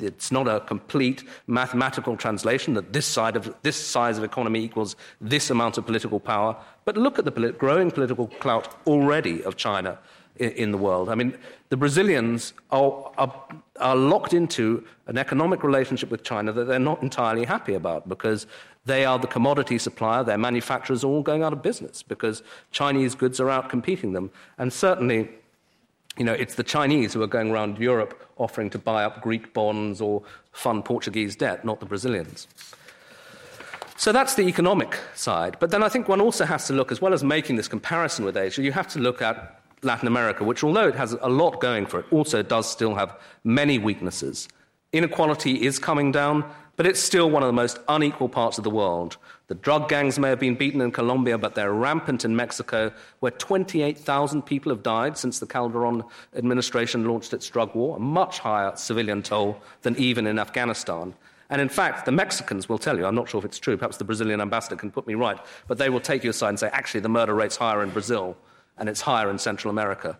It's not a complete mathematical translation that this side of this size of economy equals this amount of political power, but look at the polit- growing political clout already of China in the world. I mean, the Brazilians are, are, are locked into an economic relationship with China that they're not entirely happy about, because they are the commodity supplier, their manufacturers are all going out of business because Chinese goods are out competing them. And certainly, you know, it's the Chinese who are going around Europe offering to buy up Greek bonds or fund Portuguese debt, not the Brazilians. So that's the economic side. But then I think one also has to look, as well as making this comparison with Asia, you have to look at Latin America, which, although it has a lot going for it, also does still have many weaknesses. Inequality is coming down, but it's still one of the most unequal parts of the world. The drug gangs may have been beaten in Colombia, but they're rampant in Mexico, where twenty-eight thousand people have died since the Calderon administration launched its drug war, a much higher civilian toll than even in Afghanistan. And in fact, the Mexicans will tell you, I'm not sure if it's true, perhaps the Brazilian ambassador can put me right, but they will take you aside and say, actually, the murder rate's higher in Brazil, and it's higher in Central America.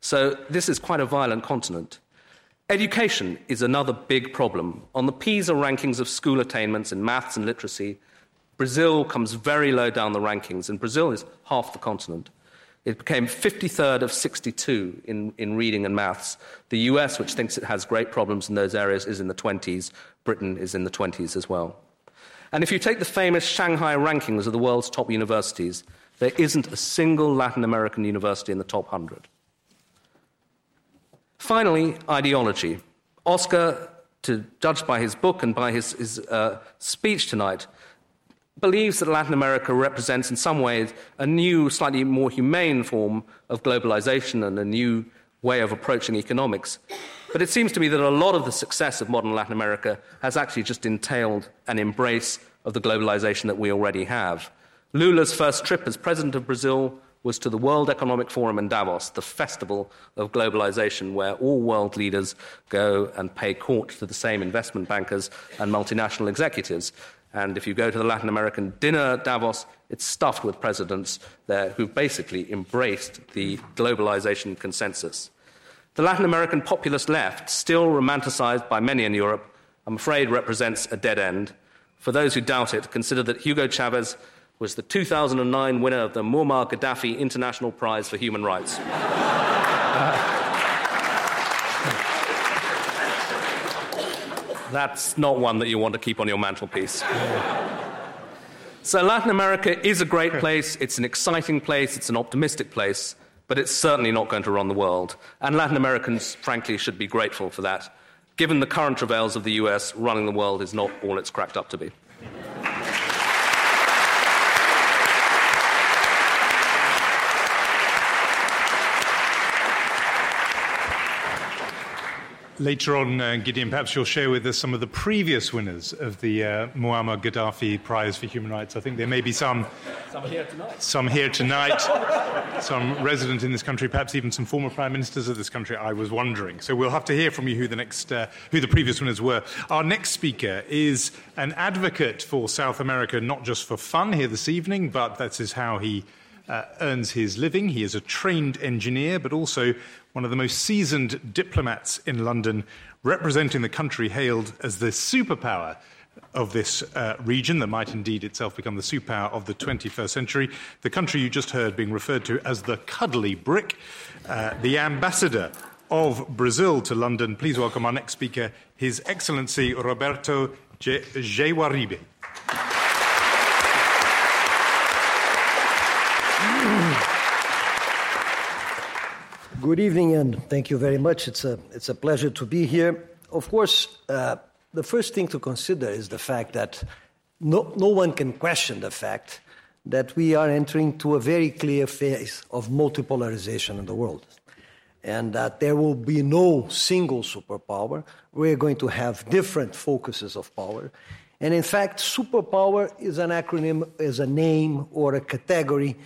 So this is quite a violent continent. Education is another big problem. On the PISA rankings of school attainments in maths and literacy, Brazil comes very low down the rankings, and Brazil is half the continent. It became fifty-third of sixty-two in, in reading and maths. The U S, which thinks it has great problems in those areas, is in the twenties. Britain is in the twenties as well. And if you take the famous Shanghai rankings of the world's top universities, there isn't a single Latin American university in the top one hundred. Finally, ideology. Oscar, to judge by his book and by his, his uh, speech tonight, believes that Latin America represents, in some ways, a new, slightly more humane form of globalization and a new way of approaching economics. But it seems to me that a lot of the success of modern Latin America has actually just entailed an embrace of the globalization that we already have. Lula's first trip as president of Brazil was to the World Economic Forum in Davos, the festival of globalization where all world leaders go and pay court to the same investment bankers and multinational executives. And if you go to the Latin American dinner at Davos, it's stuffed with presidents there who basically embraced the globalization consensus. The Latin American populist left, still romanticized by many in Europe, I'm afraid represents a dead end. For those who doubt it, consider that Hugo Chavez was the two thousand nine winner of the Muammar Gaddafi International Prize for Human Rights. uh, that's not one that you want to keep on your mantelpiece. So Latin America is a great place, it's an exciting place, it's an optimistic place, but it's certainly not going to run the world. And Latin Americans, frankly, should be grateful for that. Given the current travails of the U S, running the world is not all it's cracked up to be. Later on, uh, Gideon, perhaps you'll share with us some of the previous winners of the uh, Muammar Gaddafi Prize for Human Rights. I think there may be some... Some here tonight. Some here tonight. Some resident in this country, perhaps even some former prime ministers of this country, I was wondering. So we'll have to hear from you who the, next, uh, who the previous winners were. Our next speaker is an advocate for South America, not just for fun here this evening, but that is how he... Uh, earns his living. He is a trained engineer, but also one of the most seasoned diplomats in London, representing the country hailed as the superpower of this uh, region that might indeed itself become the superpower of the twenty-first century. The country you just heard being referred to as the cuddly brick, uh, the ambassador of Brazil to London. Please welcome our next speaker, His Excellency Roberto Jaguaribe. Good evening, and thank you very much. It's a it's a pleasure to be here. Of course, uh, the first thing to consider is the fact that no no one can question the fact that we are entering to a very clear phase of multipolarization in the world, and that there will be no single superpower. We're going to have different focuses of power, and in fact, superpower is an acronym, is a name or a category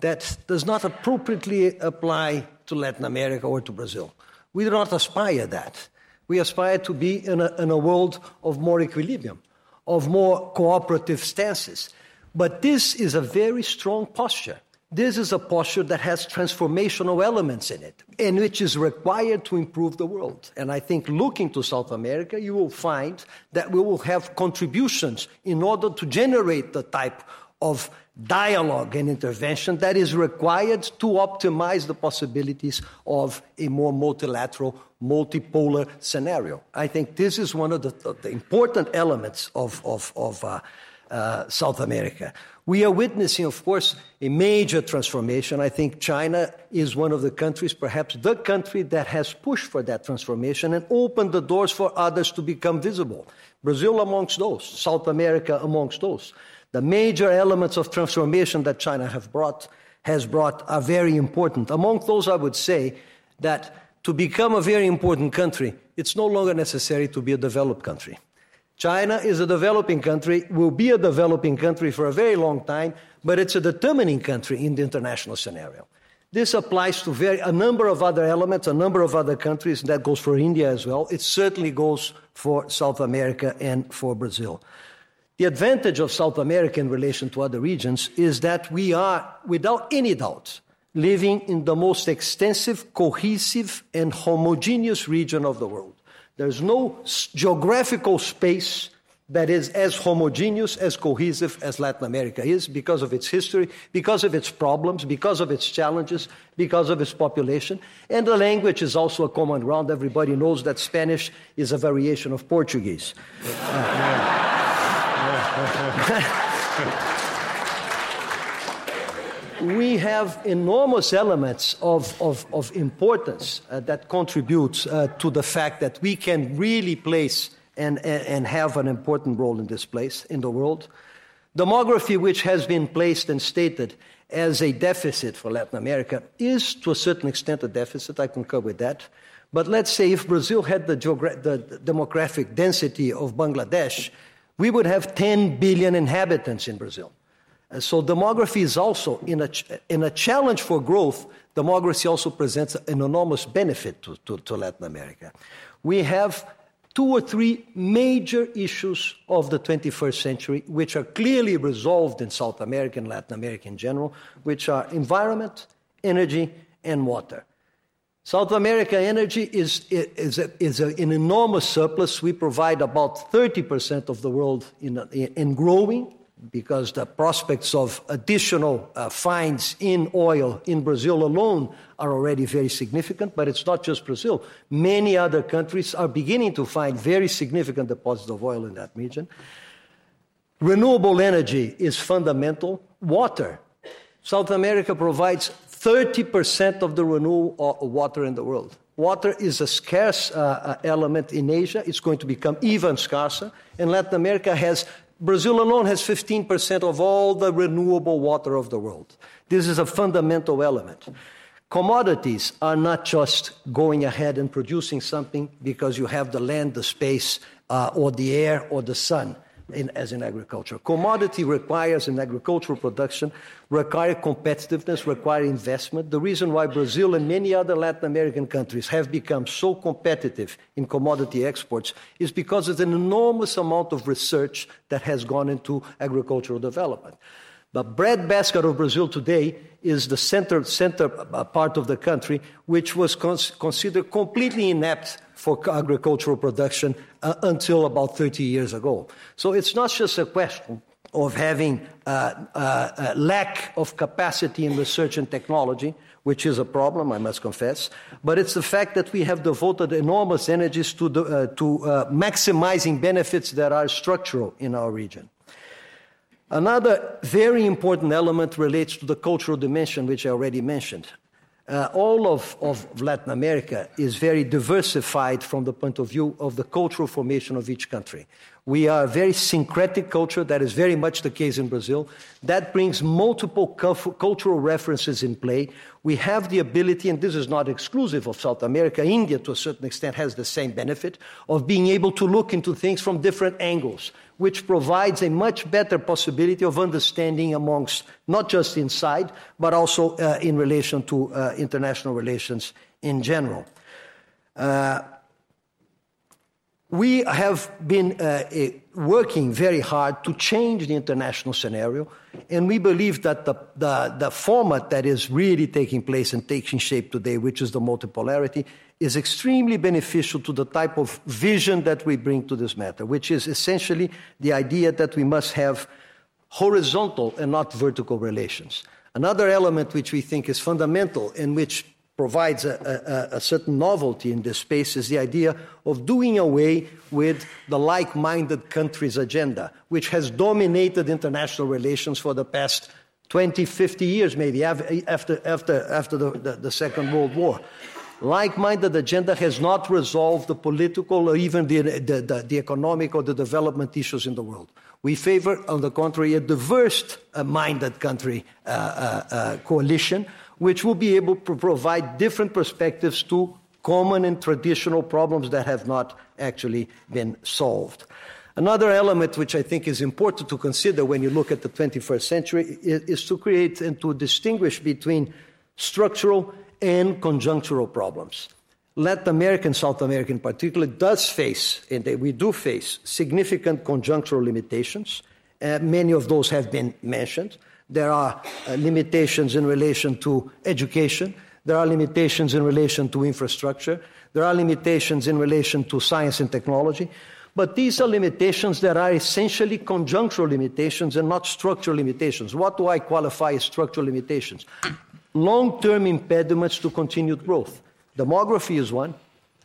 that does not appropriately apply to Latin America or to Brazil. We do not aspire that. We aspire to be in a, in a world of more equilibrium, of more cooperative stances. But this is a very strong posture. This is a posture that has transformational elements in it, and which is required to improve the world. And I think looking to South America, you will find that we will have contributions in order to generate the type of dialogue and intervention that is required to optimize the possibilities of a more multilateral, multipolar scenario. I think this is one of the, the, the important elements of, of, of uh, uh, South America. We are witnessing, of course, a major transformation. I think China is one of the countries, perhaps the country, that has pushed for that transformation and opened the doors for others to become visible. Brazil amongst those, South America amongst those. The major elements of transformation that China have brought, has brought are very important. Among those, I would say that to become a very important country, it's no longer necessary to be a developed country. China is a developing country, will be a developing country for a very long time, but it's a determining country in the international scenario. This applies to very, a number of other elements, a number of other countries. That goes for India as well. It certainly goes for South America and for Brazil. The advantage of South America in relation to other regions is that we are, without any doubt, living in the most extensive, cohesive, and homogeneous region of the world. There's no geographical space that is as homogeneous, as cohesive as Latin America is because of its history, because of its problems, because of its challenges, because of its population. And the language is also a common ground. Everybody knows that Spanish is a variation of Portuguese. uh, We have enormous elements of, of, of importance uh, that contribute uh, to the fact that we can really place and, and, and have an important role in this place, in the world. Demography, which has been placed and stated as a deficit for Latin America, is to a certain extent a deficit. I concur with that. But let's say if Brazil had the, geogra- the, the demographic density of Bangladesh, we would have ten billion inhabitants in Brazil. And so demography is also, in a, ch- in a challenge for growth, demography also presents an enormous benefit to, to, to Latin America. We have two or three major issues of the twenty-first century, which are clearly resolved in South America and Latin America in general, which are environment, energy, and water. South America energy is, is, a, is a, an enormous surplus. We provide about thirty percent of the world in, in growing because the prospects of additional uh, finds in oil in Brazil alone are already very significant, but it's not just Brazil. Many other countries are beginning to find very significant deposits of oil in that region. Renewable energy is fundamental. Water. South America provides thirty percent of the renewable water in the world. Water is a scarce uh, element in Asia. It's going to become even scarcer. And Latin America has, Brazil alone has fifteen percent of all the renewable water of the world. This is a fundamental element. Commodities are not just going ahead and producing something because you have the land, the space, uh, or the air, or the sun, in, as in agriculture. Commodity requires, in agricultural production, require competitiveness, require investment. The reason why Brazil and many other Latin American countries have become so competitive in commodity exports is because of an enormous amount of research that has gone into agricultural development. The breadbasket of Brazil today is the center, center part of the country, which was cons- considered completely inept for agricultural production uh, until about thirty years ago. So it's not just a question of having a uh, uh, lack of capacity in research and technology, which is a problem, I must confess, but it's the fact that we have devoted enormous energies to, the, uh, to uh, maximizing benefits that are structural in our region. Another very important element relates to the cultural dimension, which I already mentioned. Uh, all of, of Latin America is very diversified from the point of view of the cultural formation of each country. We are a very syncretic culture. That is very much the case in Brazil. That brings multiple cultural references in play. We have the ability, and this is not exclusive of South America, India to a certain extent has the same benefit, of being able to look into things from different angles, which provides a much better possibility of understanding amongst, not just inside, but also uh, in relation to uh, international relations in general. Uh, we have been uh, working very hard to change the international scenario, and we believe that the, the, the format that is really taking place and taking shape today, which is the multipolarity, is extremely beneficial to the type of vision that we bring to this matter, which is essentially the idea that we must have horizontal and not vertical relations. Another element which we think is fundamental and which provides a, a, a certain novelty in this space is the idea of doing away with the like-minded countries agenda, which has dominated international relations for the past twenty, fifty years maybe, after, after, after the, the, the Second World War. Like-minded agenda has not resolved the political or even the, the, the, the economic or the development issues in the world. We favor, on the contrary, a diverse-minded country uh, uh, uh, coalition, which will be able to provide different perspectives to common and traditional problems that have not actually been solved. Another element which I think is important to consider when you look at the twenty-first century is, is to create and to distinguish between structural and conjunctural problems. Latin America and South America in particular does face, and we do face, significant conjunctural limitations. Uh, many of those have been mentioned. There are uh, limitations in relation to education. There are limitations in relation to infrastructure. There are limitations in relation to science and technology. But these are limitations that are essentially conjunctural limitations and not structural limitations. What do I qualify as structural limitations? Long-term impediments to continued growth. Demography is one.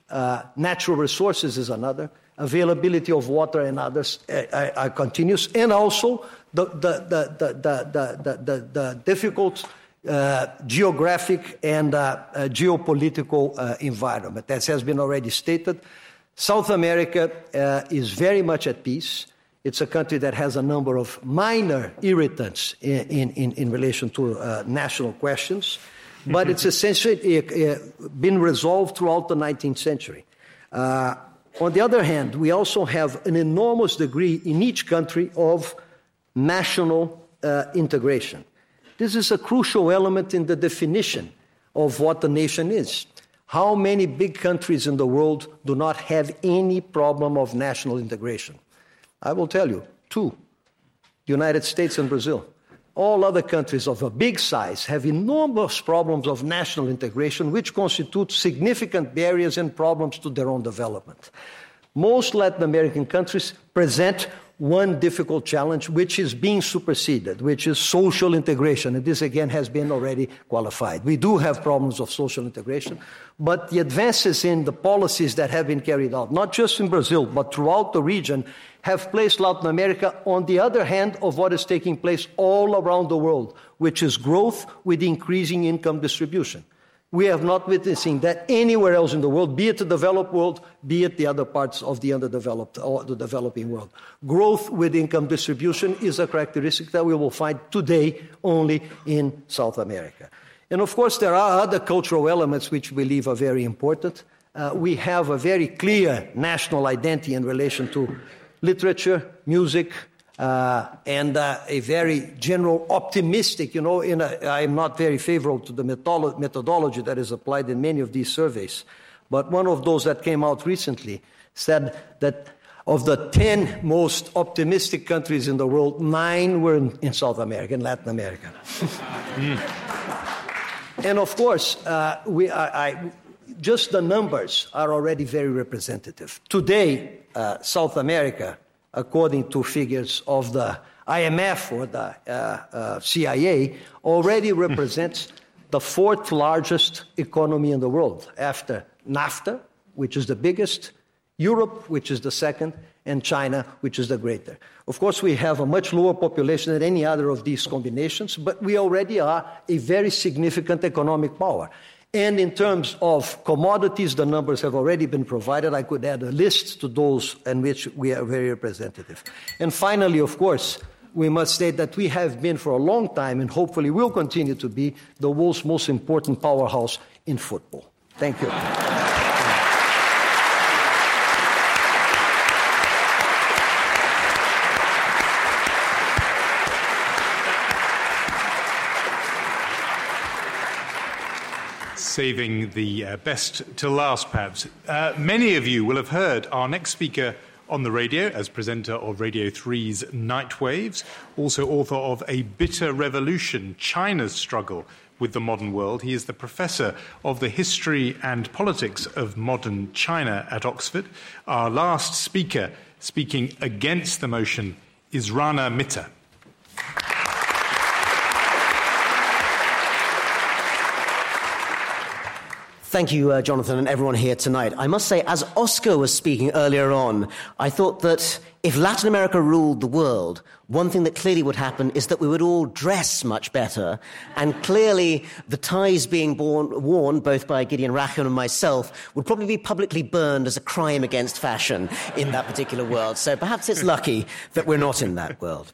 Uh, natural resources is another. Availability of water and others uh, are, are continuous. And also the, the, the, the, the, the, the, the difficult uh, geographic and uh, uh, geopolitical uh, environment. As has been already stated, South America uh, is very much at peace. It's a country that has a number of minor irritants in, in, in relation to uh, national questions, but it's essentially uh, been resolved throughout the nineteenth century. Uh, on the other hand, we also have an enormous degree in each country of national uh, integration. This is a crucial element in the definition of what a nation is. How many big countries in the world do not have any problem of national integration? I will tell you, two, the United States and Brazil. All other countries of a big size have enormous problems of national integration, which constitute significant barriers and problems to their own development. Most Latin American countries present one difficult challenge, which is being superseded, which is social integration. And this, again, has been already qualified. We do have problems of social integration, but the advances in the policies that have been carried out, not just in Brazil, but throughout the region, have placed Latin America on the other hand of what is taking place all around the world, which is growth with increasing income distribution. We have not witnessing that anywhere else in the world, be it the developed world, be it the other parts of the underdeveloped or the developing world. Growth with income distribution is a characteristic that we will find today only in South America. And of course, there are other cultural elements which we believe are very important. Uh, we have a very clear national identity in relation to literature, music, uh, and uh, a very general optimistic, you know, in a, I'm not very favorable to the methodolo- methodology that is applied in many of these surveys. But one of those that came out recently said that of the ten most optimistic countries in the world, nine were in, in South America, in Latin America. mm. And of course, uh, we I, I, just the numbers are already very representative. Today, uh, South America, according to figures of the I M F or the uh, uh, C I A, already represents the fourth largest economy in the world, after NAFTA, which is the biggest, Europe, which is the second, and China, which is the greater. Of course, we have a much lower population than any other of these combinations, but we already are a very significant economic power. And in terms of commodities, the numbers have already been provided. I could add a list to those in which we are very representative. And finally, of course, we must state that we have been for a long time, and hopefully will continue to be, the world's most important powerhouse in football. Thank you. Saving the uh, best to last, perhaps. Uh, many of you will have heard our next speaker on the radio as presenter of Radio three's Nightwaves, also author of A Bitter Revolution, China's Struggle with the Modern World. He is the professor of the history and politics of modern China at Oxford. Our last speaker speaking against the motion is Rana Mitter. Thank you, uh, Jonathan, and everyone here tonight. I must say, as Oscar was speaking earlier on, I thought that if Latin America ruled the world, one thing that clearly would happen is that we would all dress much better. And clearly, the ties being born, worn, both by Gideon Rachman and myself, would probably be publicly burned as a crime against fashion in that particular world. So perhaps it's lucky that we're not in that world.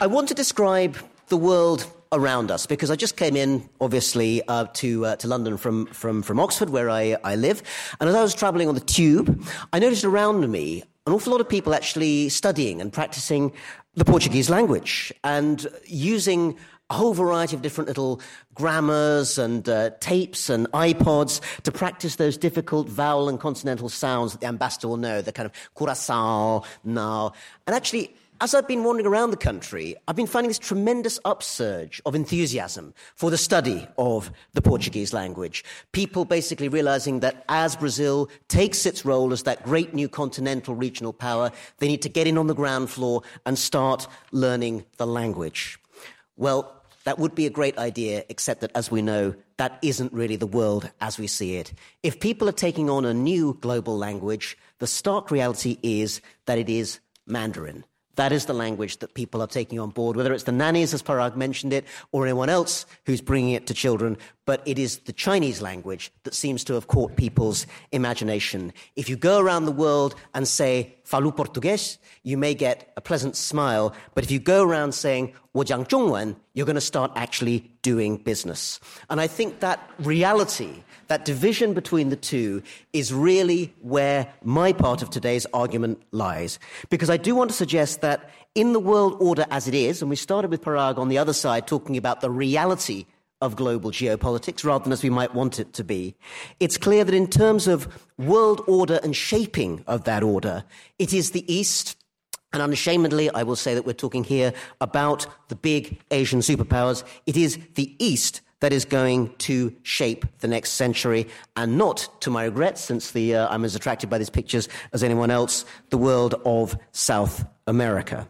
I want to describe the world around us, because I just came in, obviously, uh, to uh, to London from, from, from Oxford, where I, I live. And as I was travelling on the tube, I noticed around me an awful lot of people actually studying and practising the Portuguese language and using a whole variety of different little grammars and uh, tapes and iPods to practice those difficult vowel and consonantal sounds that the ambassador will know, the kind of coração, now. And actually, as I've been wandering around the country, I've been finding this tremendous upsurge of enthusiasm for the study of the Portuguese language. People basically realizing that as Brazil takes its role as that great new continental regional power, they need to get in on the ground floor and start learning the language. Well, that would be a great idea, except that, as we know, that isn't really the world as we see it. If people are taking on a new global language, the stark reality is that it is Mandarin. That is the language that people are taking on board, whether it's the nannies, as Parag mentioned it, or anyone else who's bringing it to children. But it is the Chinese language that seems to have caught people's imagination. If you go around the world and say, falu portugués, you may get a pleasant smile. But if you go around saying, wo jiang zhongwen, you're going to start actually doing business. And I think that reality, that division between the two, is really where my part of today's argument lies. Because I do want to suggest that in the world order as it is, and we started with Parag on the other side talking about the reality of global geopolitics rather than as we might want it to be, it's clear that in terms of world order and shaping of that order, it is the East. And unashamedly, I will say that we're talking here about the big Asian superpowers. It is the East that is going to shape the next century, and not, to my regret, since the uh, I'm as attracted by these pictures as anyone else, the world of South America.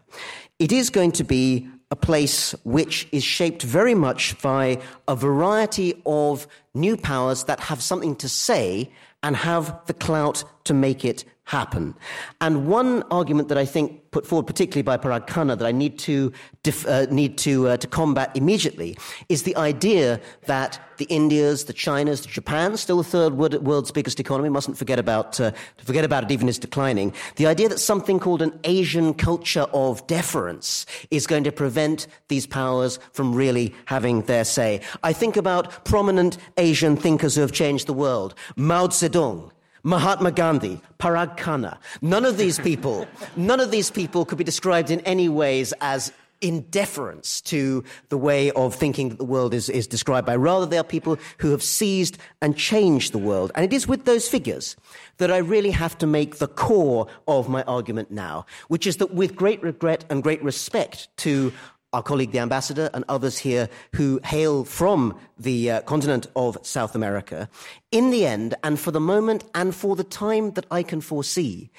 It is going to be a place which is shaped very much by a variety of new powers that have something to say and have the clout to make it happen. And one argument that I think put forward, particularly by Parag Khanna, that I need to def- uh, need to uh, to combat immediately is the idea that the Indias, the Chinas, the Japan, still the third world's biggest economy, mustn't forget about uh, forget about it, even as declining. The idea that something called an Asian culture of deference is going to prevent these powers from really having their say. I think about prominent Asian thinkers who have changed the world: Mao Zedong, Mahatma Gandhi, Parag Khanna. None of these people, none of these people could be described in any ways as in deference to the way of thinking that the world is, is described by. Rather, they are people who have seized and changed the world. And it is with those figures that I really have to make the core of my argument now, which is that with great regret and great respect to our colleague, the ambassador, and others here who hail from the uh, continent of South America, in the end, and for the moment, and for the time that I can foresee,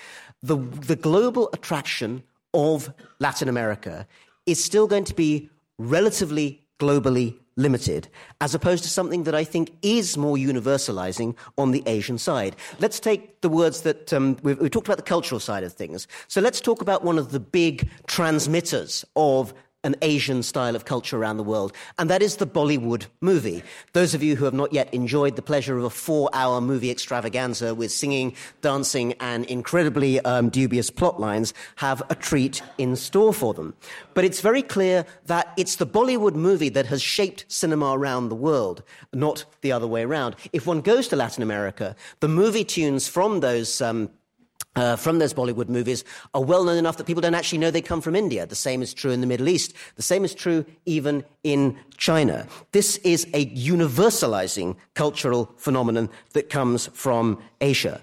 the, the global attraction of Latin America is still going to be relatively globally limited, as opposed to something that I think is more universalizing on the Asian side. Let's take the words that um, we've, we've talked about the cultural side of things. So let's talk about one of the big transmitters of an Asian style of culture around the world, and that is the Bollywood movie. Those of you who have not yet enjoyed the pleasure of a four-hour movie extravaganza with singing, dancing, and incredibly um, dubious plot lines have a treat in store for them. But it's very clear that it's the Bollywood movie that has shaped cinema around the world, not the other way around. If one goes to Latin America, the movie tunes from those um, Uh, from those Bollywood movies are well known enough that people don't actually know they come from India. The same is true in the Middle East. The same is true even in China. This is a universalizing cultural phenomenon that comes from Asia.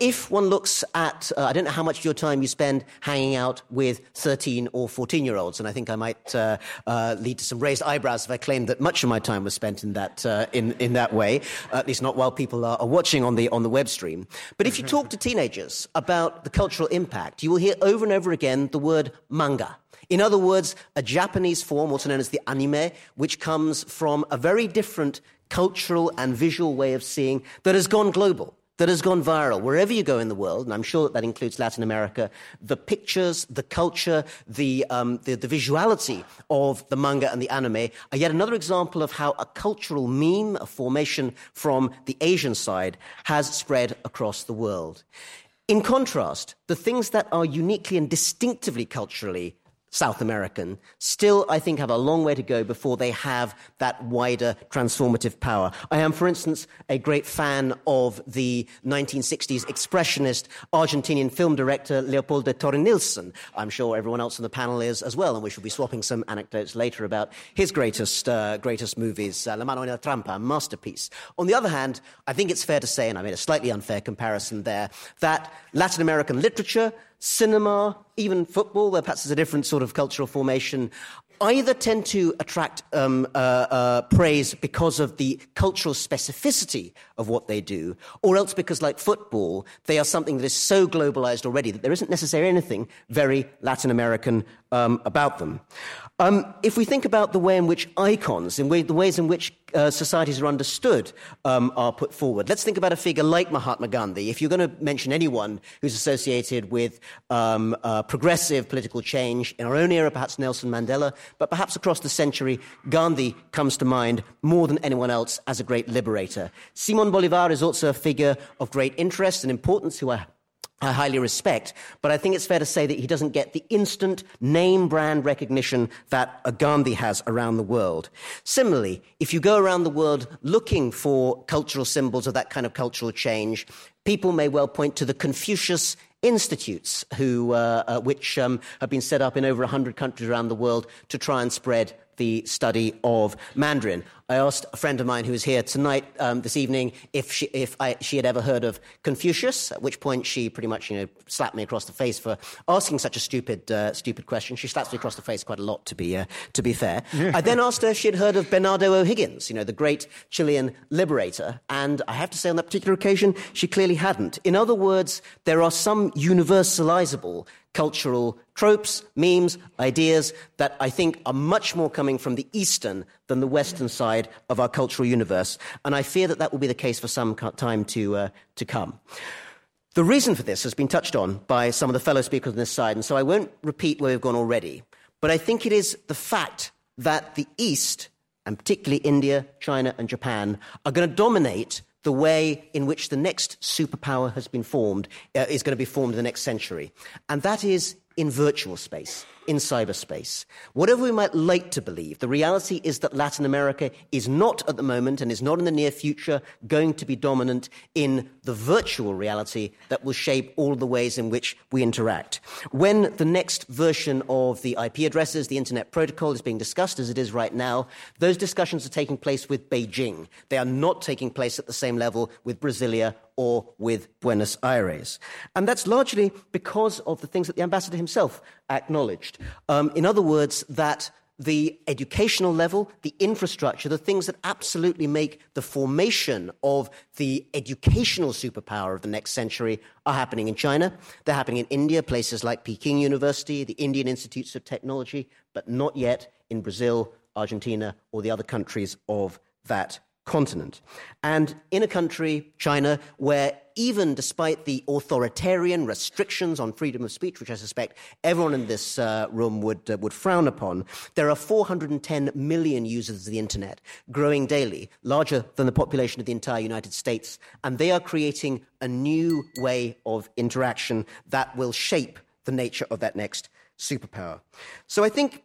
If one looks at, uh, I don't know how much of your time you spend hanging out with thirteen or fourteen-year-olds, and I think I might uh, uh, lead to some raised eyebrows if I claimed that much of my time was spent in that uh, in in that way, uh, at least not while people are, are watching on the on the web stream. But if you talk to teenagers about the cultural impact, you will hear over and over again the word manga. In other words, a Japanese form, also known as the anime, which comes from a very different cultural and visual way of seeing that has gone global, that has gone viral. Wherever you go in the world, and I'm sure that that includes Latin America, the pictures, the culture, the, um, the, the visuality of the manga and the anime are yet another example of how a cultural meme, a formation from the Asian side, has spread across the world. In contrast, the things that are uniquely and distinctively culturally South American still, I think, have a long way to go before they have that wider transformative power. I am, for instance, a great fan of the nineteen sixties expressionist Argentinian film director Leopoldo Torre-Nilsson. I'm sure everyone else on the panel is as well, and we shall be swapping some anecdotes later about his greatest uh, greatest movies, uh, La Mano en la Trampa, masterpiece. On the other hand, I think it's fair to say, and I made a slightly unfair comparison there, that Latin American literature, cinema, even football, though perhaps there's a different sort of cultural formation, either tend to attract um, uh, uh, praise because of the cultural specificity of what they do, or else because, like football, they are something that is so globalized already that there isn't necessarily anything very Latin American um, about them. Um, if we think about the way in which icons, in way, the ways in which uh, societies are understood, um, are put forward, let's think about a figure like Mahatma Gandhi. If you're going to mention anyone who's associated with um, uh, progressive political change in our own era, perhaps Nelson Mandela, but perhaps across the century, Gandhi comes to mind more than anyone else as a great liberator. Simón Bolívar is also a figure of great interest and importance who I I highly respect, but I think it's fair to say that he doesn't get the instant name brand recognition that a Gandhi has around the world. Similarly, if you go around the world looking for cultural symbols of that kind of cultural change, people may well point to the Confucius Institutes, who, uh, uh, which um, have been set up in over one hundred countries around the world to try and spread the study of Mandarin. I asked a friend of mine who is here tonight, um, this evening, if she if I, she had ever heard of Confucius, at which point she pretty much, you know, slapped me across the face for asking such a stupid uh, stupid question. She slaps me across the face quite a lot, to be uh, to be fair. I then asked her if she had heard of Bernardo O'Higgins, you know, the great Chilean liberator, and I have to say on that particular occasion, she clearly hadn't. In other words, there are some universalizable cultural tropes, memes, ideas that I think are much more coming from the Eastern than the Western side of our cultural universe. And I fear that that will be the case for some time to, uh, to come. The reason for this has been touched on by some of the fellow speakers on this side, and so I won't repeat where we've gone already. But I think it is the fact that the East, and particularly India, China, and Japan, are going to dominate the way in which the next superpower has been formed, uh, is going to be formed in the next century. And that is in virtual space, in cyberspace. Whatever we might like to believe, the reality is that Latin America is not at the moment and is not in the near future going to be dominant in the virtual reality that will shape all the ways in which we interact. When the next version of the I P addresses, the Internet Protocol, is being discussed, as it is right now, those discussions are taking place with Beijing. They are not taking place at the same level with Brasilia or with Buenos Aires. And that's largely because of the things that the ambassador himself acknowledged. Um, in other words, that the educational level, the infrastructure, the things that absolutely make the formation of the educational superpower of the next century are happening in China. They're happening in India, places like Peking University, the Indian Institutes of Technology, but not yet in Brazil, Argentina, or the other countries of that continent. And in a country, China, where even despite the authoritarian restrictions on freedom of speech, which I suspect everyone in this uh, room would uh, would frown upon, there are four hundred ten million users of the internet, growing daily, larger than the population of the entire United States, and they are creating a new way of interaction that will shape the nature of that next superpower. So I think,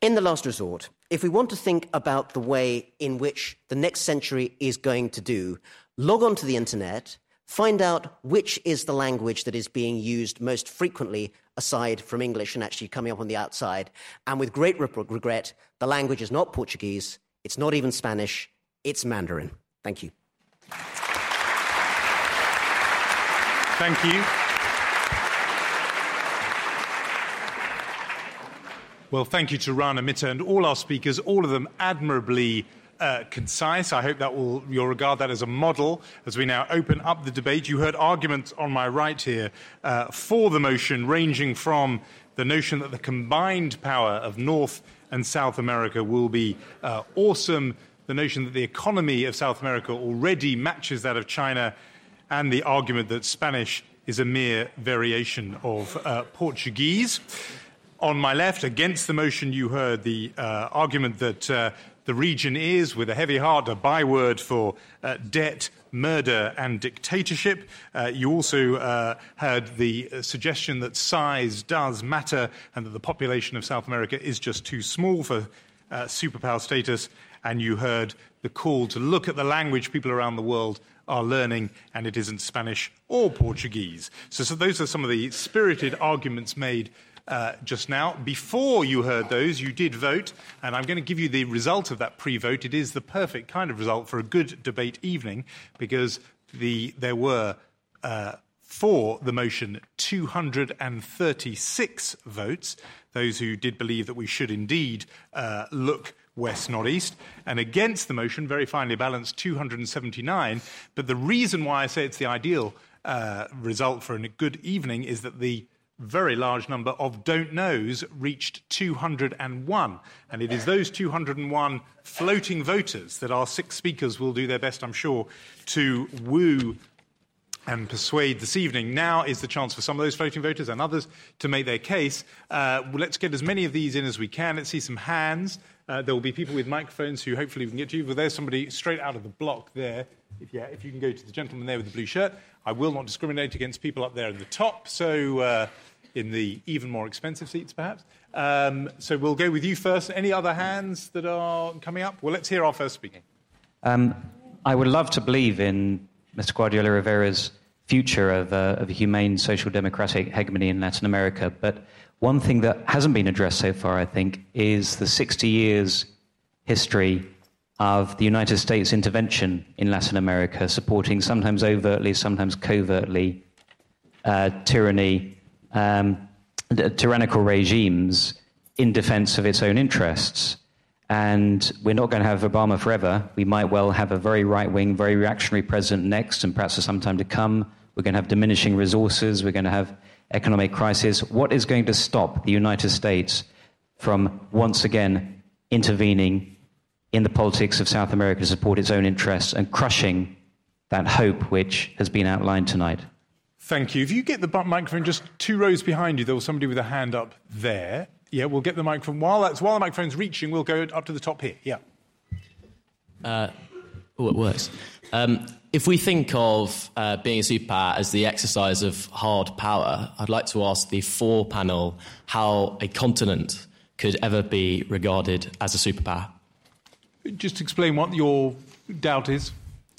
in the last resort, if we want to think about the way in which the next century is going to do, log on to the internet, find out which is the language that is being used most frequently aside from English and actually coming up on the outside. And with great regret, the language is not Portuguese, it's not even Spanish, it's Mandarin. Thank you. Thank you. Well, thank you to Rana Mitter and all our speakers, all of them admirably uh, concise. I hope that will, you'll regard that as a model as we now open up the debate. You heard arguments on my right here uh, for the motion, ranging from the notion that the combined power of North and South America will be uh, awesome, the notion that the economy of South America already matches that of China, and the argument that Spanish is a mere variation of uh, Portuguese. On my left, against the motion, you heard the uh, argument that uh, the region is, with a heavy heart, a byword for uh, debt, murder and dictatorship. Uh, you also uh, heard the suggestion that size does matter and that the population of South America is just too small for uh, superpower status. And you heard the call to look at the language people around the world are learning, and it isn't Spanish or Portuguese. So, so those are some of the spirited arguments made Uh, just now. Before you heard those, you did vote, and I'm going to give you the result of that pre-vote. It is the perfect kind of result for a good debate evening, because the there were, uh, for the motion, two hundred thirty-six votes, those who did believe that we should indeed uh, look west, not east, and against the motion, very finely balanced, two hundred seventy-nine. But the reason why I say it's the ideal uh, result for a good evening is that the very large number of don't knows reached two hundred one. And it is those two hundred one floating voters that our six speakers will do their best, I'm sure, to woo and persuade this evening. Now is the chance for some of those floating voters and others to make their case. Uh, well, let's get as many of these in as we can. Let's see some hands. Uh, there will be people with microphones who hopefully we can get to you. Well, there's somebody straight out of the block there. If, yeah, if you can go to the gentleman there with the blue shirt. I will not discriminate against people up there in the top, so uh, in the even more expensive seats, perhaps. Um, so we'll go with you first. Any other hands that are coming up? Well, let's hear our first speaker. Um, I would love to believe in Mister Guardiola Rivera's future of, uh, of a humane social democratic hegemony in Latin America, but one thing that hasn't been addressed so far, I think, is the sixty years history of the United States intervention in Latin America, supporting sometimes overtly, sometimes covertly, uh, tyranny, um, d- tyrannical regimes in defense of its own interests. And we're not going to have Obama forever. We might well have a very right-wing, very reactionary president next, and perhaps for some time to come. We're going to have diminishing resources. We're going to have economic crisis. What is going to stop the United States from once again intervening in the politics of South America to support its own interests and crushing that hope which has been outlined tonight? Thank you. If you get the microphone just two rows behind you, there was somebody with a hand up there. Yeah, we'll get the microphone. While that's while the microphone's reaching, we'll go up to the top here. Yeah. Uh, oh, it works. Um, if we think of uh, being a superpower as the exercise of hard power, I'd like to ask the four panel how a continent could ever be regarded as a superpower. Just explain what your doubt is.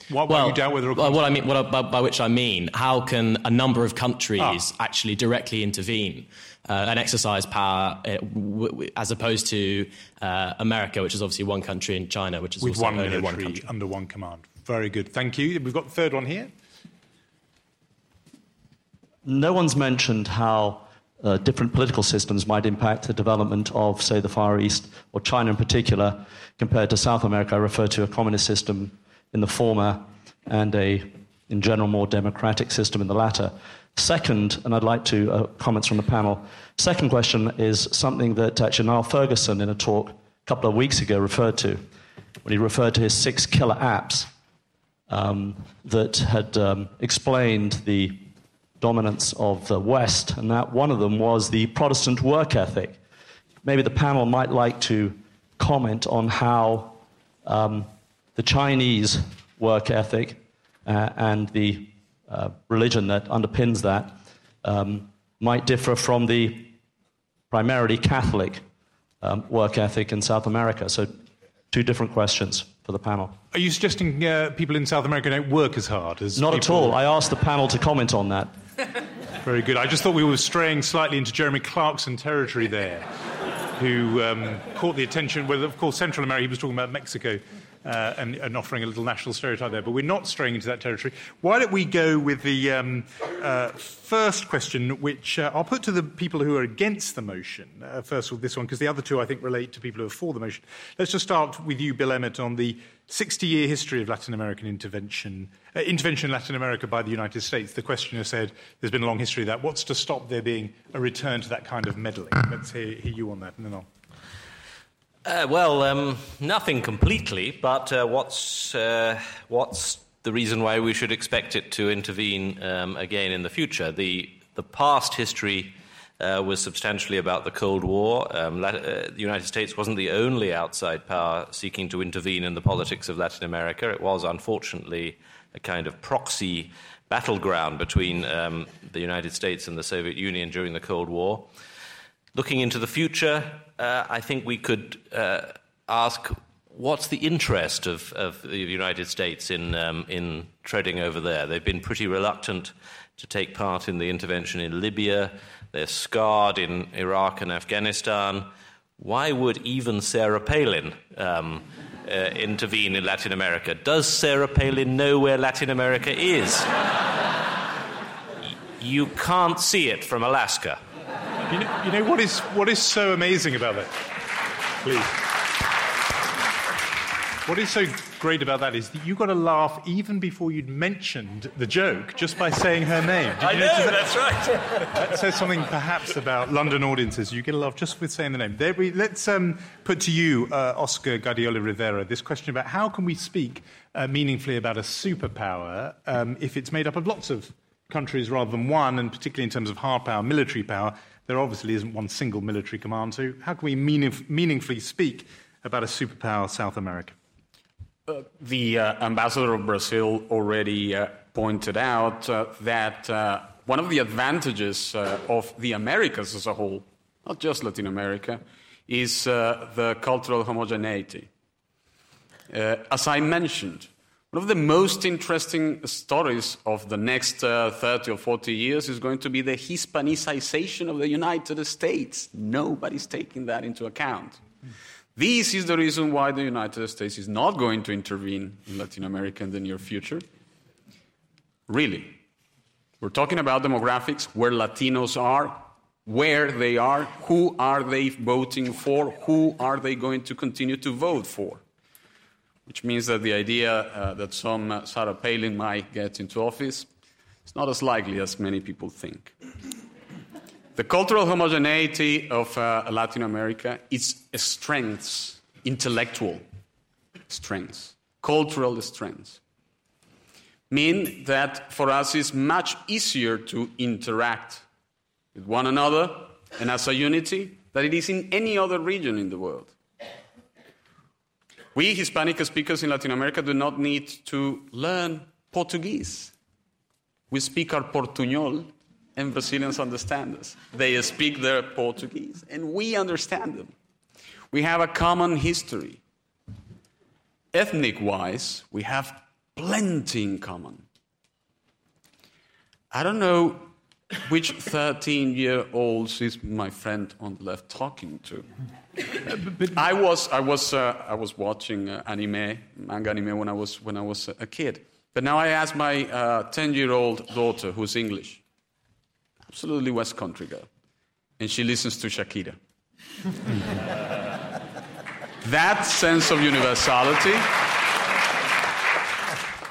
What, well, what you doubt whether a well, what I mean, what I, by, by which I mean, how can a number of countries ah. actually directly intervene uh, and exercise power, uh, w- w- as opposed to uh, America, which is obviously one country, and China, which is With also one only one country under one command. Very good, thank you. We've got the third one here. No one's mentioned how uh, different political systems might impact the development of, say, the Far East or China in particular, compared to South America. I refer to a communist system in the former and a, in general, more democratic system in the latter. Second, and I'd like to uh, comments from the panel, second question is something that actually Niall Ferguson in a talk a couple of weeks ago referred to, when he referred to his six killer apps um, that had um, explained the dominance of the West, and that one of them was the Protestant work ethic. Maybe the panel might like to comment on how um, the Chinese work ethic uh, and the uh, religion that underpins that um, might differ from the primarily Catholic um, work ethic in South America. So two different questions for the panel. Are you suggesting uh, people in South America don't work as hard as Not people... at all. I asked the panel to comment on that. Very good. I just thought we were straying slightly into Jeremy Clarkson territory there, who um, caught the attention. Well, of course, Central America, he was talking about Mexico. Uh, and, and offering a little national stereotype there, but we're not straying into that territory. Why don't we go with the um, uh, first question, which uh, I'll put to the people who are against the motion, uh, first with this one, because the other two, I think, relate to people who are for the motion. Let's just start with you, Bill Emmott, on the sixty-year history of Latin American intervention, uh, intervention in Latin America by the United States. The questioner said there's been a long history of that. What's to stop there being a return to that kind of meddling? Let's hear, hear you on that, and then I'll... Uh, well, um, nothing completely, but uh, what's uh, what's the reason why we should expect it to intervene um, again in the future? The the past history uh, was substantially about the Cold War. Um, Lat- uh, the United States wasn't the only outside power seeking to intervene in the politics of Latin America. It was, unfortunately, a kind of proxy battleground between um, the United States and the Soviet Union during the Cold War. Looking into the future, uh, I think we could uh, ask what's the interest of, of the United States in um, in treading over there. They've been pretty reluctant to take part in the intervention in Libya. They're scarred in Iraq and Afghanistan. Why would even Sarah Palin um, uh, intervene in Latin America? Does Sarah Palin know where Latin America is? You can't see it from Alaska. You know, you know what is what is so amazing about that? Please. What is so great about that is that you got a laugh even before you'd mentioned the joke, just by saying her name. Did I you know, know that's that, right. That says something perhaps about London audiences. You get a laugh just with saying the name. There we, let's um, put to you, uh, Oscar Guardiola Rivera, this question about how can we speak uh, meaningfully about a superpower um, if it's made up of lots of countries rather than one, and particularly in terms of hard power, military power. There obviously isn't one single military command, so how can we meanif- meaningfully speak about a superpower South America? Uh, the uh, ambassador of Brazil already uh, pointed out uh, that uh, one of the advantages uh, of the Americas as a whole, not just Latin America, is uh, the cultural homogeneity. Uh, as I mentioned, one of the most interesting stories of the next uh, thirty or forty years is going to be the Hispanicization of the United States. Nobody's taking that into account. Mm. This is the reason why the United States is not going to intervene in Latin America in the near future. Really. We're talking about demographics, where Latinos are, where they are, who are they voting for, who are they going to continue to vote for. Which means that the idea uh, that some uh, Sarah Palin might get into office is not as likely as many people think. The cultural homogeneity of uh, Latin America is a strength, intellectual strength, cultural strength. mean that for us it's much easier to interact with one another and as a unity than it is in any other region in the world. We Hispanic speakers in Latin America do not need to learn Portuguese. We speak our portuñol, and Brazilians understand us. They speak their Portuguese, and we understand them. We have a common history. Ethnic-wise, we have plenty in common. I don't know which thirteen-year-olds is my friend on the left talking to. I was I was uh, I was watching uh, anime, manga anime when I was when I was a kid. But now I ask my uh, ten-year-old daughter, who's English, absolutely West Country girl, and she listens to Shakira. That sense of universality,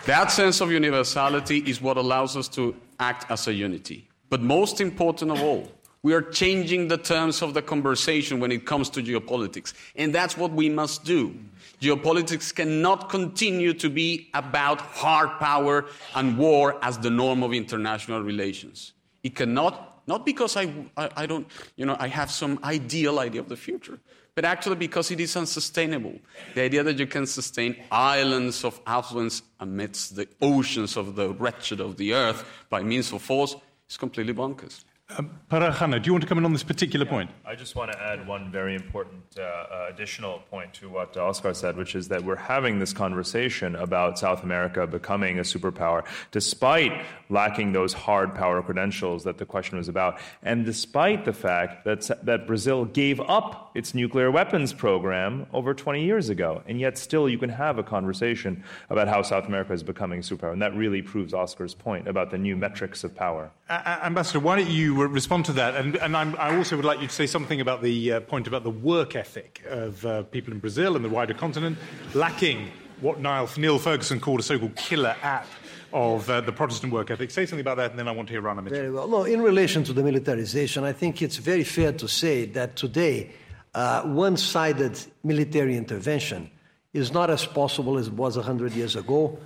that sense of universality is what allows us to act as a unity. But most important of all, we are changing the terms of the conversation when it comes to geopolitics. And that's what we must do. Geopolitics cannot continue to be about hard power and war as the norm of international relations. It cannot, not because I, I, I don't, you know, I have some ideal idea of the future, but actually because it is unsustainable. The idea that you can sustain islands of affluence amidst the oceans of the wretched of the earth by means of force is completely bonkers. Um, Parag Khanna, do you want to come in on this particular yeah, point? I just want to add one very important uh, additional point to what Oscar said, which is that we're having this conversation about South America becoming a superpower, despite lacking those hard power credentials that the question was about, and despite the fact that that Brazil gave up its nuclear weapons program over twenty years ago, and yet still you can have a conversation about how South America is becoming a superpower, and that really proves Oscar's point about the new metrics of power. Uh, Ambassador, why don't you respond to that? And, and I'm, I also would like you to say something about the uh, point about the work ethic of uh, people in Brazil and the wider continent, lacking what Niall, Neil Ferguson called a so-called killer app of uh, the Protestant work ethic. Say something about that, and then I want to hear Rana Mitter. Very well. No, in relation to the militarization, I think it's very fair to say that today uh, one-sided military intervention is not as possible as it was one hundred years ago.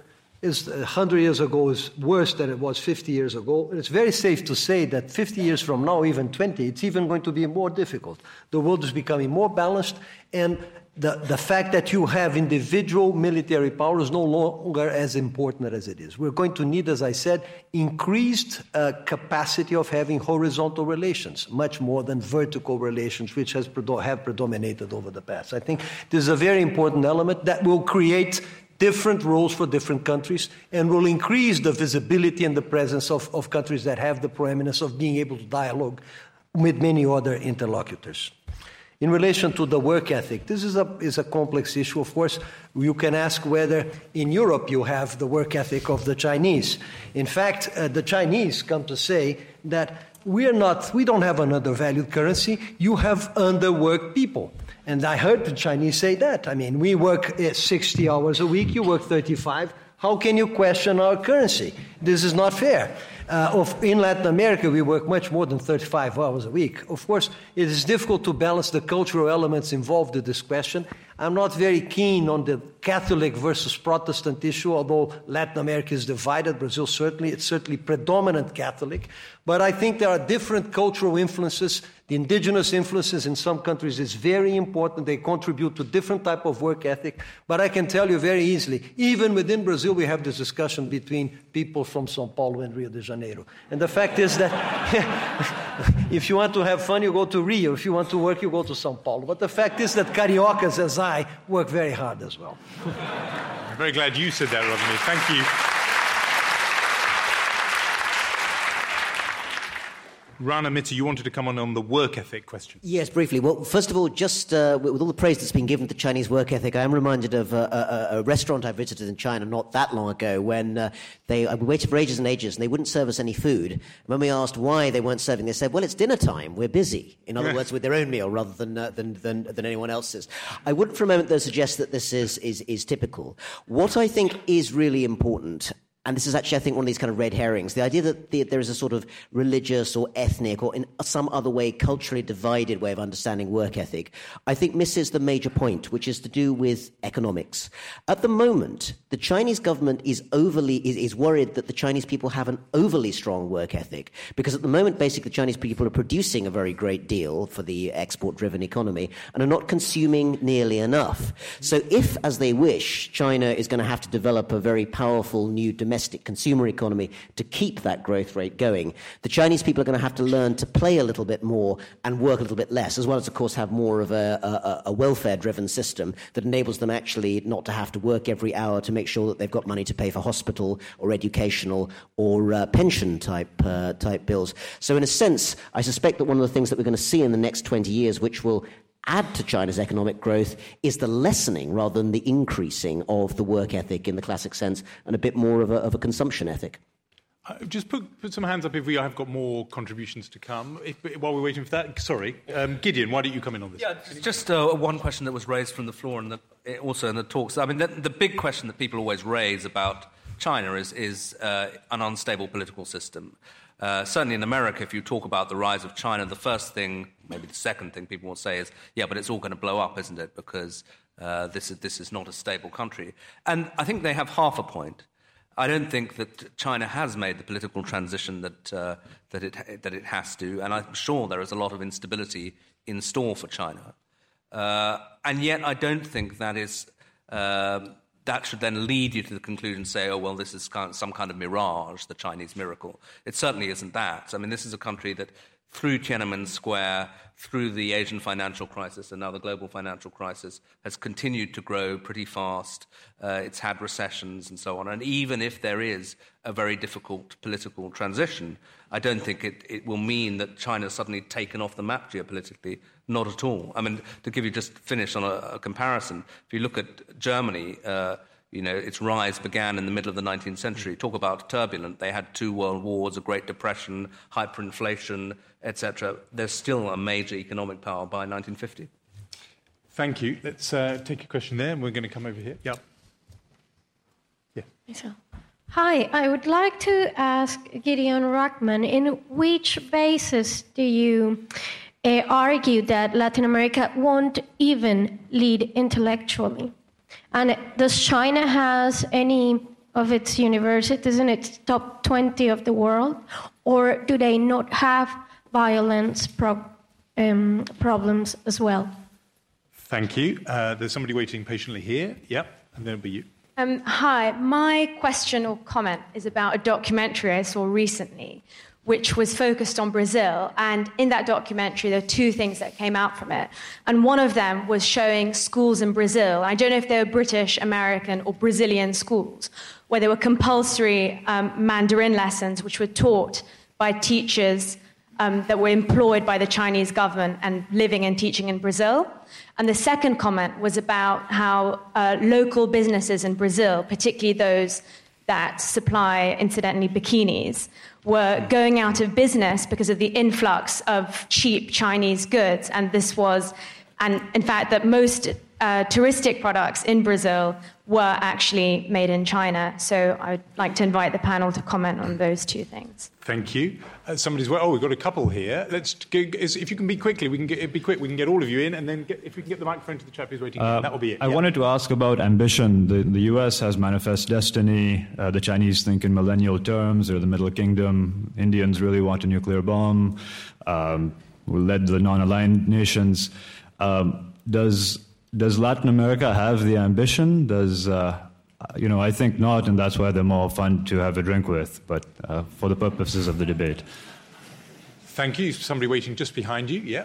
It's one hundred years ago is worse than it was fifty years ago. It's very safe to say that fifty years from now, even twenty, it's even going to be more difficult. The world is becoming more balanced, and the, the fact that you have individual military power is no longer as important as it is. We're going to need, as I said, increased uh, capacity of having horizontal relations, much more than vertical relations, which has have predominated over the past. I think this is a very important element that will create different roles for different countries, and will increase the visibility and the presence of, of countries that have the prominence of being able to dialogue with many other interlocutors. In relation to the work ethic, this is a, is a complex issue, of course. You can ask whether in Europe you have the work ethic of the Chinese. In fact, uh, the Chinese come to say that we're not, we don't have an undervalued currency, you have underworked people. And I heard the Chinese say that. I mean, we work sixty hours a week, you work thirty-five. How can you question our currency? This is not fair. Uh, of, in Latin America, we work much more than thirty-five hours a week. Of course, it is difficult to balance the cultural elements involved in this question. I'm not very keen on the Catholic versus Protestant issue, although Latin America is divided. Brazil certainly, it's certainly predominant Catholic. But I think there are different cultural influences. The indigenous influences in some countries is very important. They contribute to different type of work ethic. But I can tell you very easily, even within Brazil, we have this discussion between people from Sao Paulo and Rio de Janeiro. And the fact is that if you want to have fun, you go to Rio. If you want to work, you go to Sao Paulo. But the fact is that Cariocas, as I, work very hard as well. I'm very glad you said that, Rodney. Thank you. Rana Mitter, you wanted to come on on the work ethic question. Yes, briefly. Well, first of all, just uh, with all the praise that's been given to Chinese work ethic, I am reminded of a, a, a restaurant I visited in China not that long ago when uh, they we waited for ages and ages and they wouldn't serve us any food. And when we asked why they weren't serving, they said, well, it's dinner time, we're busy. In other words, with their own meal rather than, uh, than, than, than anyone else's. I wouldn't for a moment, though, suggest that this is, is, is typical. What I think is really important And this is actually, I think, one of these kind of red herrings. The idea that the, there is a sort of religious or ethnic or in some other way culturally divided way of understanding work ethic, I think misses the major point, which is to do with economics. At the moment, the Chinese government is overly is, is worried that the Chinese people have an overly strong work ethic, because at the moment, basically, the Chinese people are producing a very great deal for the export-driven economy and are not consuming nearly enough. So if, as they wish, China is going to have to develop a very powerful new domestic domestic consumer economy to keep that growth rate going, the Chinese people are going to have to learn to play a little bit more and work a little bit less, as well as, of course, have more of a, a, a welfare-driven system that enables them actually not to have to work every hour to make sure that they've got money to pay for hospital or educational or uh, pension-type uh, type bills. So in a sense, I suspect that one of the things that we're going to see in the next twenty years, which will add to China's economic growth, is the lessening rather than the increasing of the work ethic in the classic sense, and a bit more of a, of a consumption ethic. Uh, just put, put some hands up if we have got more contributions to come. If, while we're waiting for that, sorry. Um, Gideon, why don't you come in on this? Yeah, just uh, one question that was raised from the floor and the, also in the talks. I mean, the, the big question that people always raise about China is, is uh, an unstable political system. Uh, certainly in America, if you talk about the rise of China, the first thing, maybe the second thing people will say is, yeah, but it's all going to blow up, isn't it? Because uh, this is, this is not a stable country. And I think they have half a point. I don't think that China has made the political transition that uh, that it that it has to, and I'm sure there is a lot of instability in store for China. Uh, and yet I don't think that is uh, that should then lead you to the conclusion, say, oh, well, this is kind of some kind of mirage, the Chinese miracle. It certainly isn't that. I mean, this is a country that, through Tiananmen Square, through the Asian financial crisis and now the global financial crisis, has continued to grow pretty fast. Uh, it's had recessions and so on. And even if there is a very difficult political transition, I don't think it, it will mean that China's suddenly taken off the map geopolitically. Not at all. I mean, to give you just finish on a, a comparison, if you look at Germany, uh, you know, its rise began in the middle of the nineteenth century. Talk about turbulent. They had two world wars, a Great Depression, hyperinflation, et cetera. They're still a major economic power by nineteen fifty. Thank you. Let's uh, take a question there, and we're going to come over here. Yeah. Yeah. Hi, I would like to ask Gideon Rachman, in which basis do you uh, argue that Latin America won't even lead intellectually? And does China has any of its universities in its top twenty of the world, or do they not have violence pro- um, problems as well? Thank you. Uh, there's somebody waiting patiently here. Yep, and then it'll be you. Um, hi, my question or comment is about a documentary I saw recently, which was focused on Brazil. And in that documentary, there were two things that came out from it. And one of them was showing schools in Brazil. I don't know if they were British, American, or Brazilian schools, where there were compulsory um, Mandarin lessons, which were taught by teachers um, that were employed by the Chinese government and living and teaching in Brazil. And the second comment was about how uh, local businesses in Brazil, particularly those that supply, incidentally, bikinis, were going out of business because of the influx of cheap Chinese goods. And this was, and in fact, that most uh, touristic products in Brazil were actually made in China. So I would like to invite the panel to comment on those two things. Thank you. Uh, somebody's, oh, we've got a couple here. Let's go, if you can be quickly, we can get, be quick, we can get all of you in, and then get, if we can get the microphone to the chap who's waiting, uh, that will be it. I yeah. wanted to ask about ambition. The, the U S has manifest destiny. Uh, the Chinese think in millennial terms, or the Middle Kingdom. Indians really want a nuclear bomb. Um, we led the non-aligned nations. Um, does does Latin America have the ambition? Does uh, you know? I think not, and that's why they're more fun to have a drink with. But uh, for the purposes of the debate, thank you. Somebody waiting just behind you. Yeah.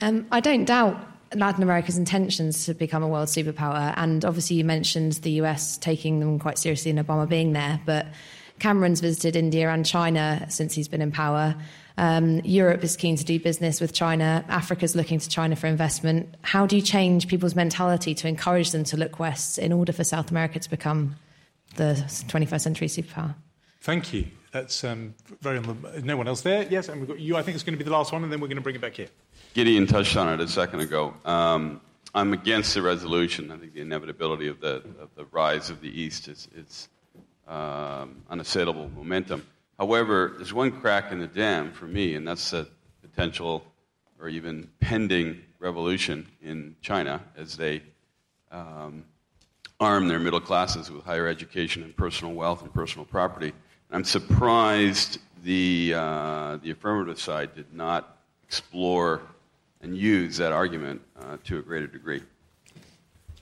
Um, I don't doubt Latin America's intentions to become a world superpower, and obviously you mentioned the U S taking them quite seriously and Obama being there, but Cameron's visited India and China since he's been in power. Um, Europe is keen to do business with China. Africa's looking to China for investment. How do you change people's mentality to encourage them to look west in order for South America to become the twenty-first century superpower? Thank you. That's um, very... No one else there? Yes, and we've got you. I think it's going to be the last one, and then we're going to bring it back here. Gideon touched on it a second ago. Um, I'm against the resolution. I think the inevitability of the, of the rise of the East is... is um, unassailable momentum. However, there's one crack in the dam for me, and that's the potential or even pending revolution in China as they um, arm their middle classes with higher education and personal wealth and personal property. And I'm surprised the, uh, the affirmative side did not explore and use that argument uh, to a greater degree.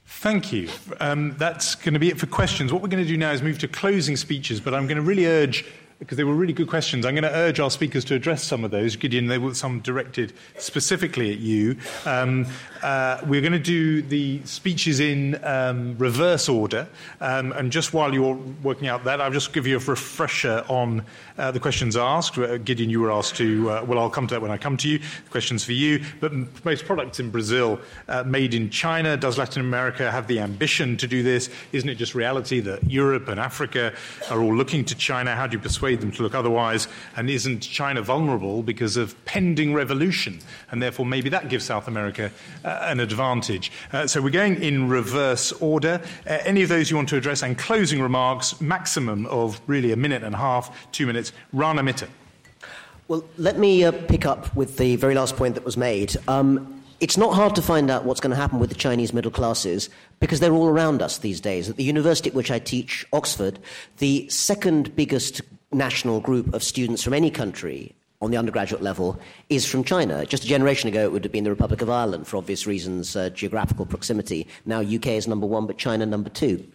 Thank you. Um, that's going to be it for questions. What we're going to do now is move to closing speeches, but I'm going to really urge, because they were really good questions, I'm going to urge our speakers to address some of those. Gideon, they were some directed specifically at you. Um, uh, we're going to do the speeches in um, reverse order. Um, and just while you're working out that, I'll just give you a refresher on uh, the questions asked. Uh, Gideon, you were asked to, uh, well, I'll come to that when I come to you. The questions for you. But most products in Brazil uh, made in China. Does Latin America have the ambition to do this? Isn't it just reality that Europe and Africa are all looking to China? How do you persuade them to look otherwise, and isn't China vulnerable because of pending revolution, and therefore maybe that gives South America uh, an advantage? Uh, so we're going in reverse order. Uh, any of those you want to address, and closing remarks, maximum of really a minute and a half, two minutes. Rana Mitter. Well, let me uh, pick up with the very last point that was made. Um, It's not hard to find out what's going to happen with the Chinese middle classes because they're all around us these days. At the university at which I teach, Oxford, the second biggest national group of students from any country on the undergraduate level is from China. Just a generation ago, it would have been the Republic of Ireland for obvious reasons, uh, geographical proximity. Now U K is number one, but China number two.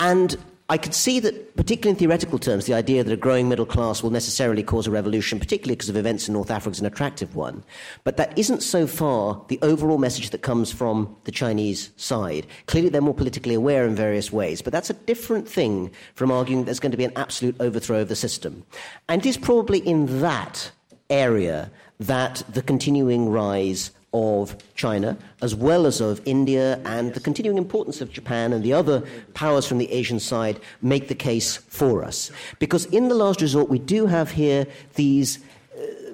And I could see that, particularly in theoretical terms, the idea that a growing middle class will necessarily cause a revolution, particularly because of events in North Africa, is an attractive one. But that isn't so far the overall message that comes from the Chinese side. Clearly, they're more politically aware in various ways, but that's a different thing from arguing there's going to be an absolute overthrow of the system. And it is probably in that area that the continuing rise of China, as well as of India, and the continuing importance of Japan and the other powers from the Asian side, make the case for us. Because in the last resort, we do have here these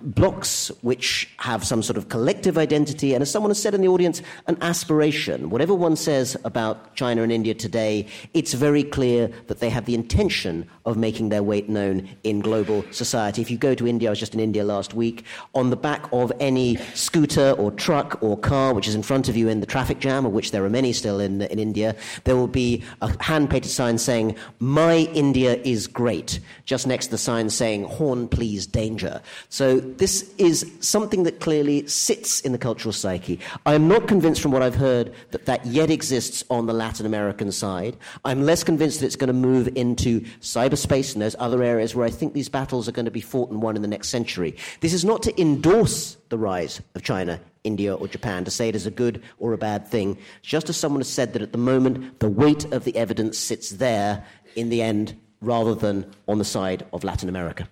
blocks which have some sort of collective identity, and as someone has said in the audience, an aspiration. Whatever one says about China and India today, it's very clear that they have the intention of making their weight known in global society. If you go to India, I was just in India last week, on the back of any scooter or truck or car which is in front of you in the traffic jam, of which there are many still in, in India, there will be a hand-painted sign saying, "My India is great," just next to the sign saying, "Horn, please, danger." So this is something that clearly sits in the cultural psyche. I'm not convinced from what I've heard that that yet exists on the Latin American side. I'm less convinced that it's going to move into cyberspace and those other areas where I think these battles are going to be fought and won in the next century. This is not to endorse the rise of China, India, or Japan, to say it is a good or a bad thing. Just as someone has said that at the moment, the weight of the evidence sits there in the end rather than on the side of Latin America.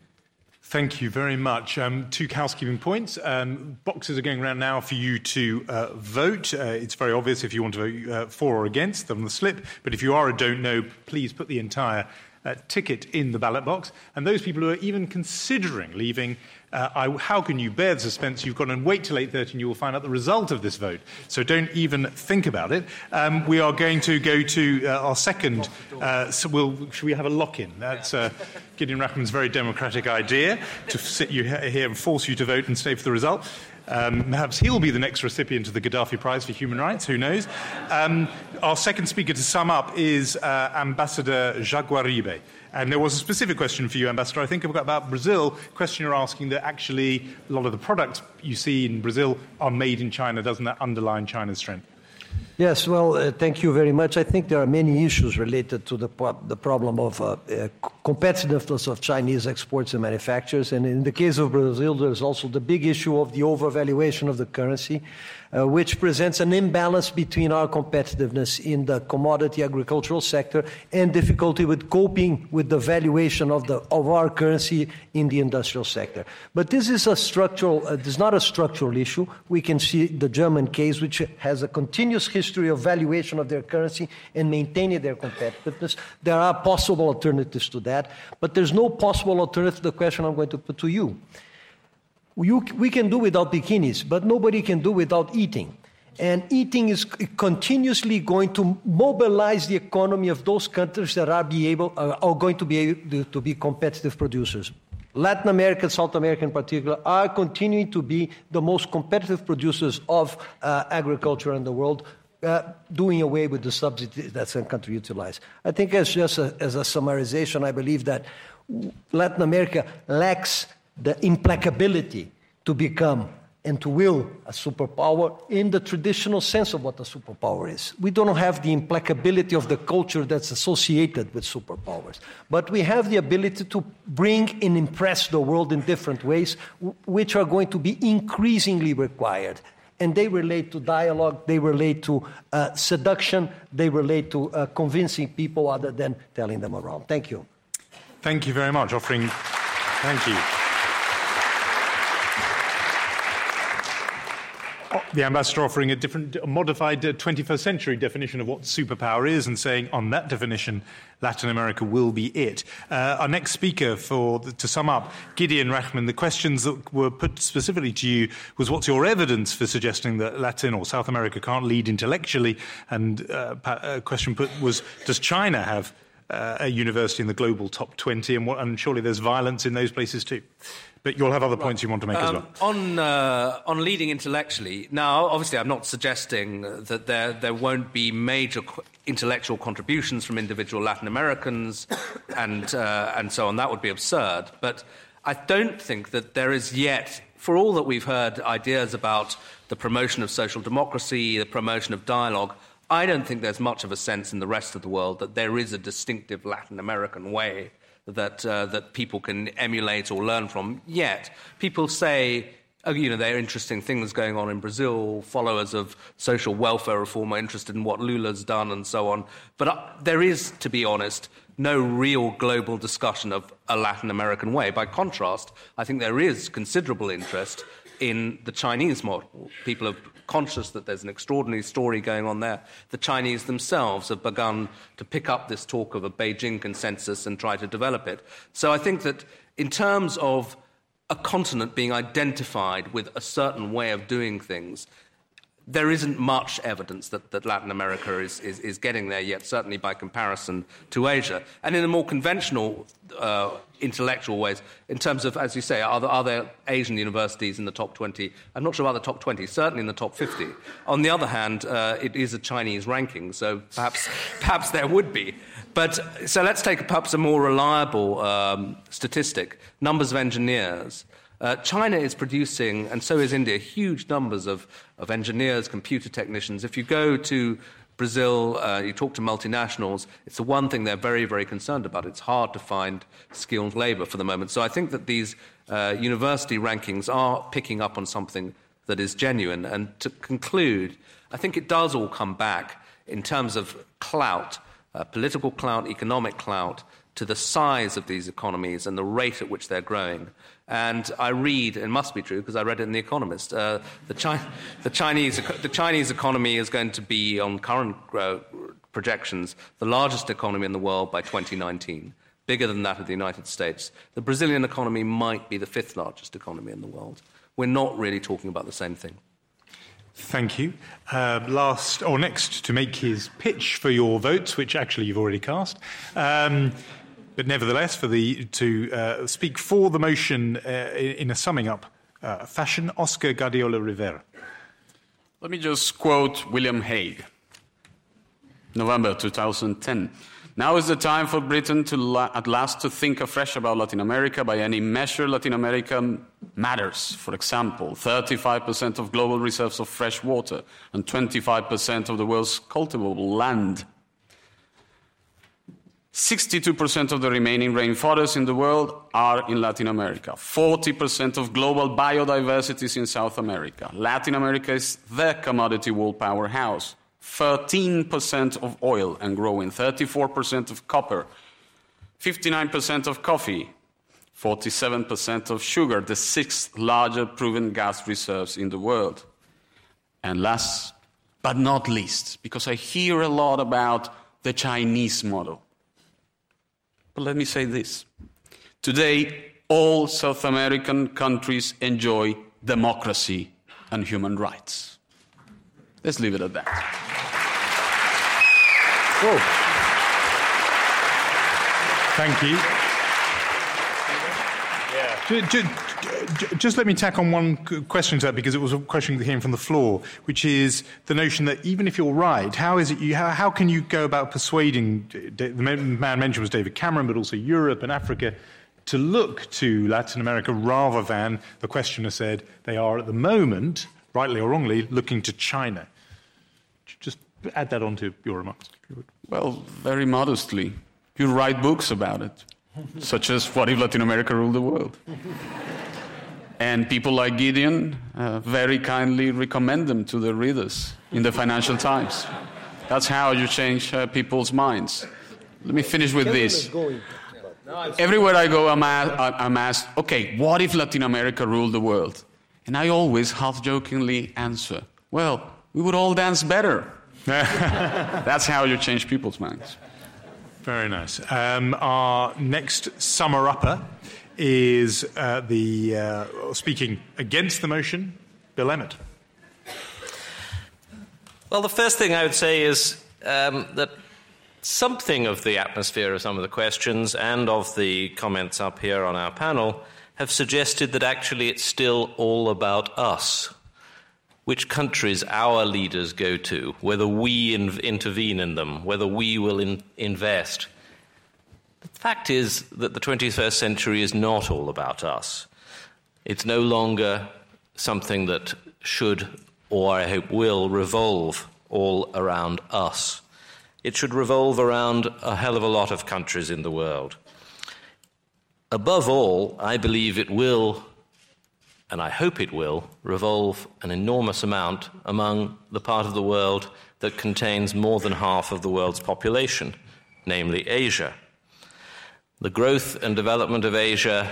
Thank you very much. Um, two housekeeping points. Um, boxes are going around now for you to uh, vote. Uh, it's very obvious if you want to vote uh, for or against on the slip. But if you are or don't know, please put the entire uh, ticket in the ballot box. And those people who are even considering leaving, uh, I, how can you bear the suspense? You've got to wait till eight thirty and you will find out the result of this vote. So don't even think about it. Um, we are going to go to uh, our second. Uh, so we'll, should we have a lock-in? That's... Uh, Gideon Rachman's very democratic idea to sit you here and force you to vote and stay for the result. Um, perhaps he'll be the next recipient of the Gaddafi Prize for Human Rights, who knows. Um, our second speaker to sum up is uh, Ambassador Jaguaribe. And there was a specific question for you, Ambassador. I think about Brazil, question you're asking that actually a lot of the products you see in Brazil are made in China. Doesn't that underline China's strength? Yes, well, uh, thank you very much. I think there are many issues related to the, po- the problem of uh, uh, competitiveness of Chinese exports and manufacturers. And in the case of Brazil, there's also the big issue of the overvaluation of the currency, uh, which presents an imbalance between our competitiveness in the commodity agricultural sector and difficulty with coping with the valuation of, the, of our currency in the industrial sector. But this is a structural, uh, this is not a structural issue. We can see the German case, which has a continuous history of valuation of their currency and maintaining their competitiveness. There are possible alternatives to that, but there's no possible alternative to the question I'm going to put to you. you. We can do without bikinis, but nobody can do without eating. And eating is continuously going to mobilize the economy of those countries that are be able are going to be able to be competitive producers. Latin America and South America in particular are continuing to be the most competitive producers of uh, agriculture in the world, uh, doing away with the subsidies that some countries utilize. I think as just a, as a summarization, I believe that Latin America lacks the implacability to become and to will a superpower in the traditional sense of what a superpower is. We don't have the implacability of the culture that's associated with superpowers, but we have the ability to bring and impress the world in different ways, which are going to be increasingly required. And they relate to dialogue, they relate to uh, seduction, they relate to uh, convincing people other than telling them around. Thank you. Thank you very much. Offering. Thank you. The ambassador offering a different, a modified twenty-first century definition of what superpower is and saying on that definition, Latin America will be it. Uh, our next speaker, for the, to sum up, Gideon Rachman, the questions that were put specifically to you was what's your evidence for suggesting that Latin or South America can't lead intellectually? And uh, a question put was, does China have uh, a university in the global top twenty? And, what, and surely there's violence in those places too. But you'll have other points you want to make um, as well. On uh, on leading intellectually, now, obviously, I'm not suggesting that there there won't be major intellectual contributions from individual Latin Americans and uh, and so on. That would be absurd. But I don't think that there is yet, for all that we've heard ideas about the promotion of social democracy, the promotion of dialogue, I don't think there's much of a sense in the rest of the world that there is a distinctive Latin American way that uh, that people can emulate or learn from. Yet, people say, oh, you know, there are interesting things going on in Brazil, followers of social welfare reform are interested in what Lula's done and so on. But uh, there is, to be honest, no real global discussion of a Latin American way. By contrast, I think there is considerable interest in the Chinese model. People are conscious that there's an extraordinary story going on there. The Chinese themselves have begun to pick up this talk of a Beijing consensus and try to develop it. So I think that in terms of a continent being identified with a certain way of doing things, there isn't much evidence that, that Latin America is, is, is getting there yet, certainly by comparison to Asia. And in a more conventional uh, intellectual ways, in terms of, as you say, are there, are there Asian universities in the top twenty? I'm not sure about the top twenty, certainly in the top fifty. On the other hand, uh, it is a Chinese ranking, so perhaps perhaps there would be. But so let's take perhaps a more reliable um, statistic, numbers of engineers. Uh, China is producing, and so is India, huge numbers of, of engineers, computer technicians. If you go to Brazil, uh, you talk to multinationals, it's the one thing they're very, very concerned about. It's hard to find skilled labour for the moment. So I think that these uh, university rankings are picking up on something that is genuine. And to conclude, I think it does all come back in terms of clout, uh, political clout, economic clout, to the size of these economies and the rate at which they're growing. And I read, and it must be true because I read it in The Economist, uh, the, Chi- the, Chinese, the Chinese economy is going to be, on current uh, projections, the largest economy in the world by twenty nineteen, bigger than that of the United States. The Brazilian economy might be the fifth largest economy in the world. We're not really talking about the same thing. Thank you. Uh, last, or next, to make his pitch for your votes, which actually you've already cast, um, but nevertheless, for the to uh, speak for the motion uh, in a summing up uh, fashion, Oscar Guardiola Rivera. Let me just quote William Hague, November two thousand ten. Now is the time for Britain to la- at last to think afresh about Latin America. By any measure, Latin America matters. For example, thirty-five percent of global reserves of fresh water and twenty-five percent of the world's cultivable land. sixty-two percent of the remaining rainforests in the world are in Latin America. forty percent of global biodiversity is in South America. Latin America is the commodity world powerhouse. thirteen percent of oil and growing, thirty-four percent of copper, fifty-nine percent of coffee, forty-seven percent of sugar, the sixth largest proven gas reserves in the world. And last but not least, because I hear a lot about the Chinese model. But let me say this. Today, all South American countries enjoy democracy and human rights. Let's leave it at that. Cool. Thank you. Yeah. Just, just, just let me tack on one question to that, because it was a question that came from the floor, which is the notion that even if you're right, how is it you, how, how can you go about persuading, the man mentioned was David Cameron, but also Europe and Africa, to look to Latin America rather than, the questioner said, they are at the moment, rightly or wrongly, looking to China. Just add that on to your remarks, if you would. Well, very modestly, you write books about it, such as What If Latin America Ruled the World? And people like Gideon uh, very kindly recommend them to their readers in the Financial Times. That's how you change uh, people's minds. Let me finish with this. Everywhere I go, I'm asked, I'm asked, okay, what if Latin America ruled the world? And I always half-jokingly answer, well, we would all dance better. That's how you change people's minds. Very nice. Um, our next summer-upper is uh, the uh, speaking against the motion, Bill Emmott. Well, the first thing I would say is um, that something of the atmosphere of some of the questions and of the comments up here on our panel have suggested that actually it's still all about us, which countries our leaders go to, whether we in- intervene in them, whether we will in- invest. The fact is that the twenty-first century is not all about us. It's no longer something that should, or I hope will, revolve all around us. It should revolve around a hell of a lot of countries in the world. Above all, I believe it will, and I hope it will, revolve an enormous amount among the part of the world that contains more than half of the world's population, namely Asia. The growth and development of Asia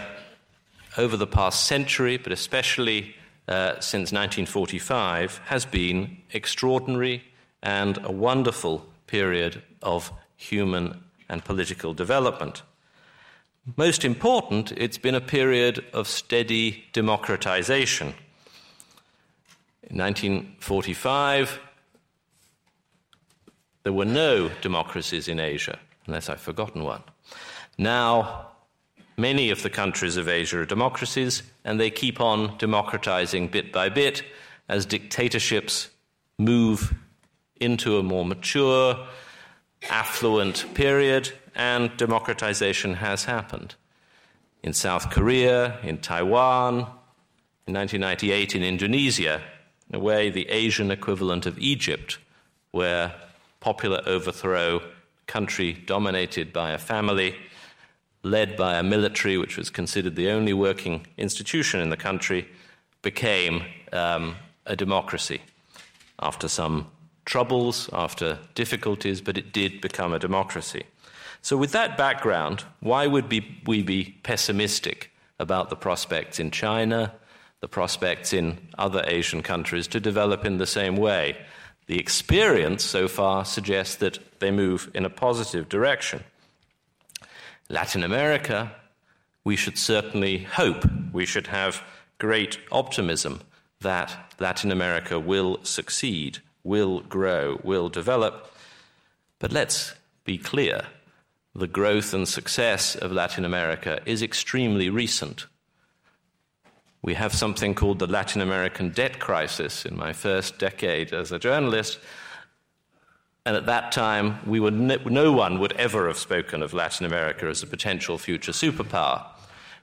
over the past century, but especially uh, since nineteen forty-five, has been extraordinary and a wonderful period of human and political development. Most important, it's been a period of steady democratization. In nineteen forty-five, there were no democracies in Asia, unless I've forgotten one. Now, many of the countries of Asia are democracies, and they keep on democratizing bit by bit as dictatorships move into a more mature, affluent period, and democratization has happened. In South Korea, in Taiwan, in nineteen ninety-eight in Indonesia, in a way the Asian equivalent of Egypt, where popular overthrow, country dominated by a family, led by a military which was considered the only working institution in the country, became um, a democracy after some troubles, after difficulties, but it did become a democracy. So with that background, why would be, we be pessimistic about the prospects in China, the prospects in other Asian countries to develop in the same way? The experience so far suggests that they move in a positive direction. Latin America, we should certainly hope, we should have great optimism that Latin America will succeed, will grow, will develop. But let's be clear. The growth and success of Latin America is extremely recent. We have something called the Latin American debt crisis in my first decade as a journalist. And at that time, we were no, no one would ever have spoken of Latin America as a potential future superpower.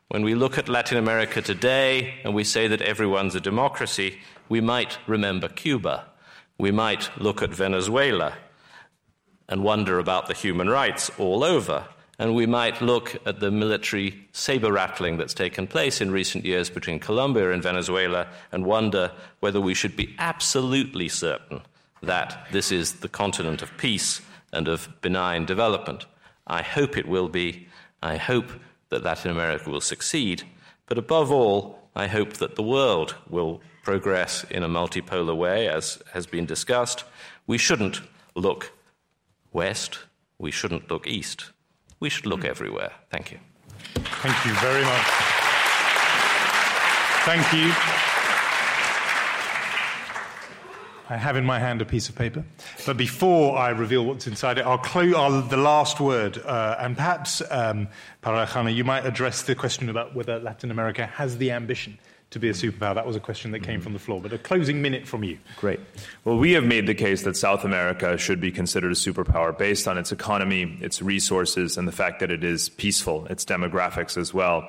When we look at Latin America today and we say that everyone's a democracy, we might remember Cuba. We might look at Venezuela and wonder about the human rights all over. And we might look at the military saber-rattling that's taken place in recent years between Colombia and Venezuela and wonder whether we should be absolutely certain that this is the continent of peace and of benign development. I hope it will be. I hope that Latin America will succeed. But above all, I hope that the world will progress in a multipolar way, as has been discussed. We shouldn't look west. We shouldn't look east. We should look everywhere. Thank you. Thank you very much. Thank you. I have in my hand a piece of paper. But before I reveal what's inside it, I'll close on the last word. Uh, and perhaps, um, Parag Khanna, you might address the question about whether Latin America has the ambition to be a superpower. That was a question that came from the floor, but a closing minute from you. Great. Well, we have made the case that South America should be considered a superpower based on its economy, its resources, and the fact that it is peaceful, its demographics as well.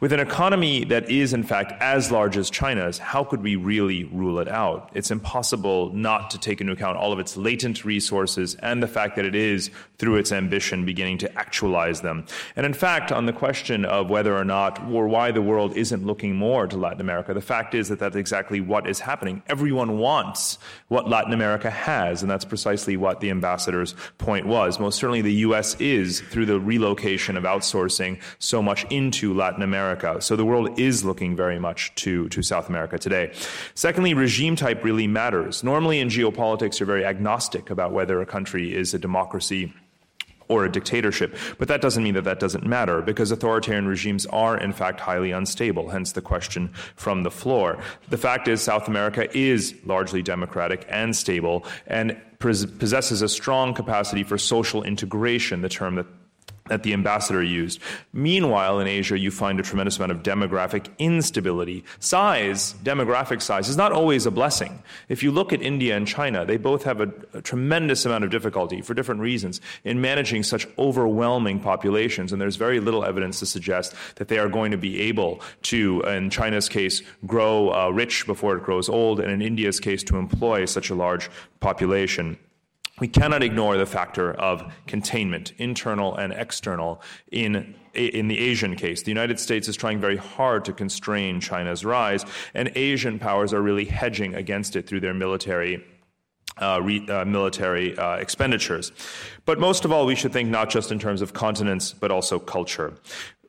With an economy that is, in fact, as large as China's, how could we really rule it out? It's impossible not to take into account all of its latent resources and the fact that it is, through its ambition, beginning to actualize them. And in fact, on the question of whether or not or why the world isn't looking more to Latin America, America. The fact is that that's exactly what is happening. Everyone wants what Latin America has, and that's precisely what the ambassador's point was. Most certainly the U S is, through the relocation of outsourcing, so much into Latin America. So the world is looking very much to, to South America today. Secondly, regime type really matters. Normally in geopolitics, you're very agnostic about whether a country is a democracy or a dictatorship. But that doesn't mean that that doesn't matter, because authoritarian regimes are, in fact, highly unstable, hence the question from the floor. The fact is South America is largely democratic and stable and possesses a strong capacity for social integration, the term that that the ambassador used. Meanwhile, in Asia, you find a tremendous amount of demographic instability. Size, demographic size, is not always a blessing. If you look at India and China, they both have a, a tremendous amount of difficulty, for different reasons, in managing such overwhelming populations, and there's very little evidence to suggest that they are going to be able to, in China's case, grow uh, rich before it grows old, and in India's case, to employ such a large population. We cannot ignore the factor of containment, internal and external, in in the Asian case. The United States is trying very hard to constrain China's rise, and Asian powers are really hedging against it through their military Uh, re, uh, military uh, expenditures. But most of all, we should think not just in terms of continents, but also culture.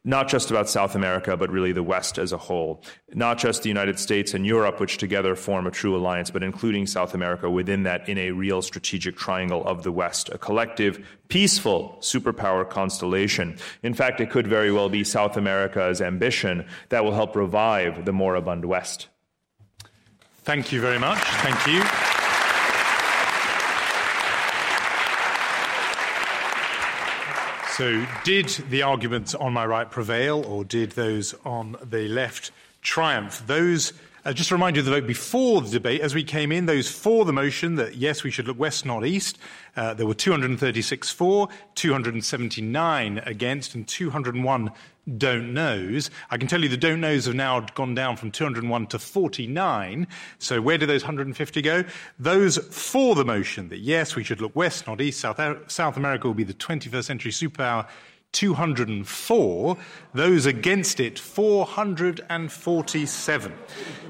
Not just about South America, but really the West as a whole. Not just the United States and Europe, which together form a true alliance, but including South America within that in a real strategic triangle of the West, a collective, peaceful superpower constellation. In fact, it could very well be South America's ambition that will help revive the moribund West. Thank you very much. Thank you. So did the arguments on my right prevail, or did those on the left triumph? Those, uh, just to remind you of the vote before the debate, as we came in, those for the motion that, yes, we should look west, not east, uh, there were two hundred thirty-six for, two hundred seventy-nine against, and two hundred one don't knows. I can tell you the don't knows have now gone down from two hundred one to forty-nine. So where do those one hundred fifty go? Those for the motion that, yes, we should look west, not east, South, South America will be the twenty-first century superpower, two hundred four. Those against it, four hundred forty-seven.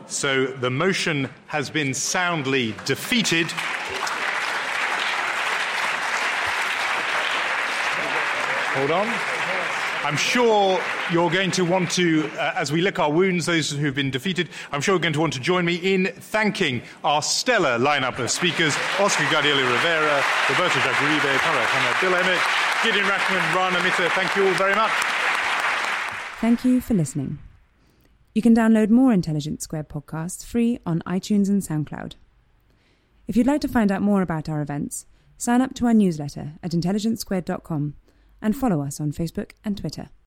So the motion has been soundly defeated. Hold on. I'm sure you're going to want to, uh, as we lick our wounds, those who've been defeated, I'm sure you're going to want to join me in thanking our stellar lineup of speakers, Oscar Guardiola Rivera, Roberto Jaguaribe, Parag Khanna, Bill Emmett, Gideon Rachman, Rana Mitter. Thank you all very much. Thank you for listening. You can download more Intelligence Squared podcasts free on iTunes and SoundCloud. If you'd like to find out more about our events, sign up to our newsletter at intelligence squared dot com. And follow us on Facebook and Twitter.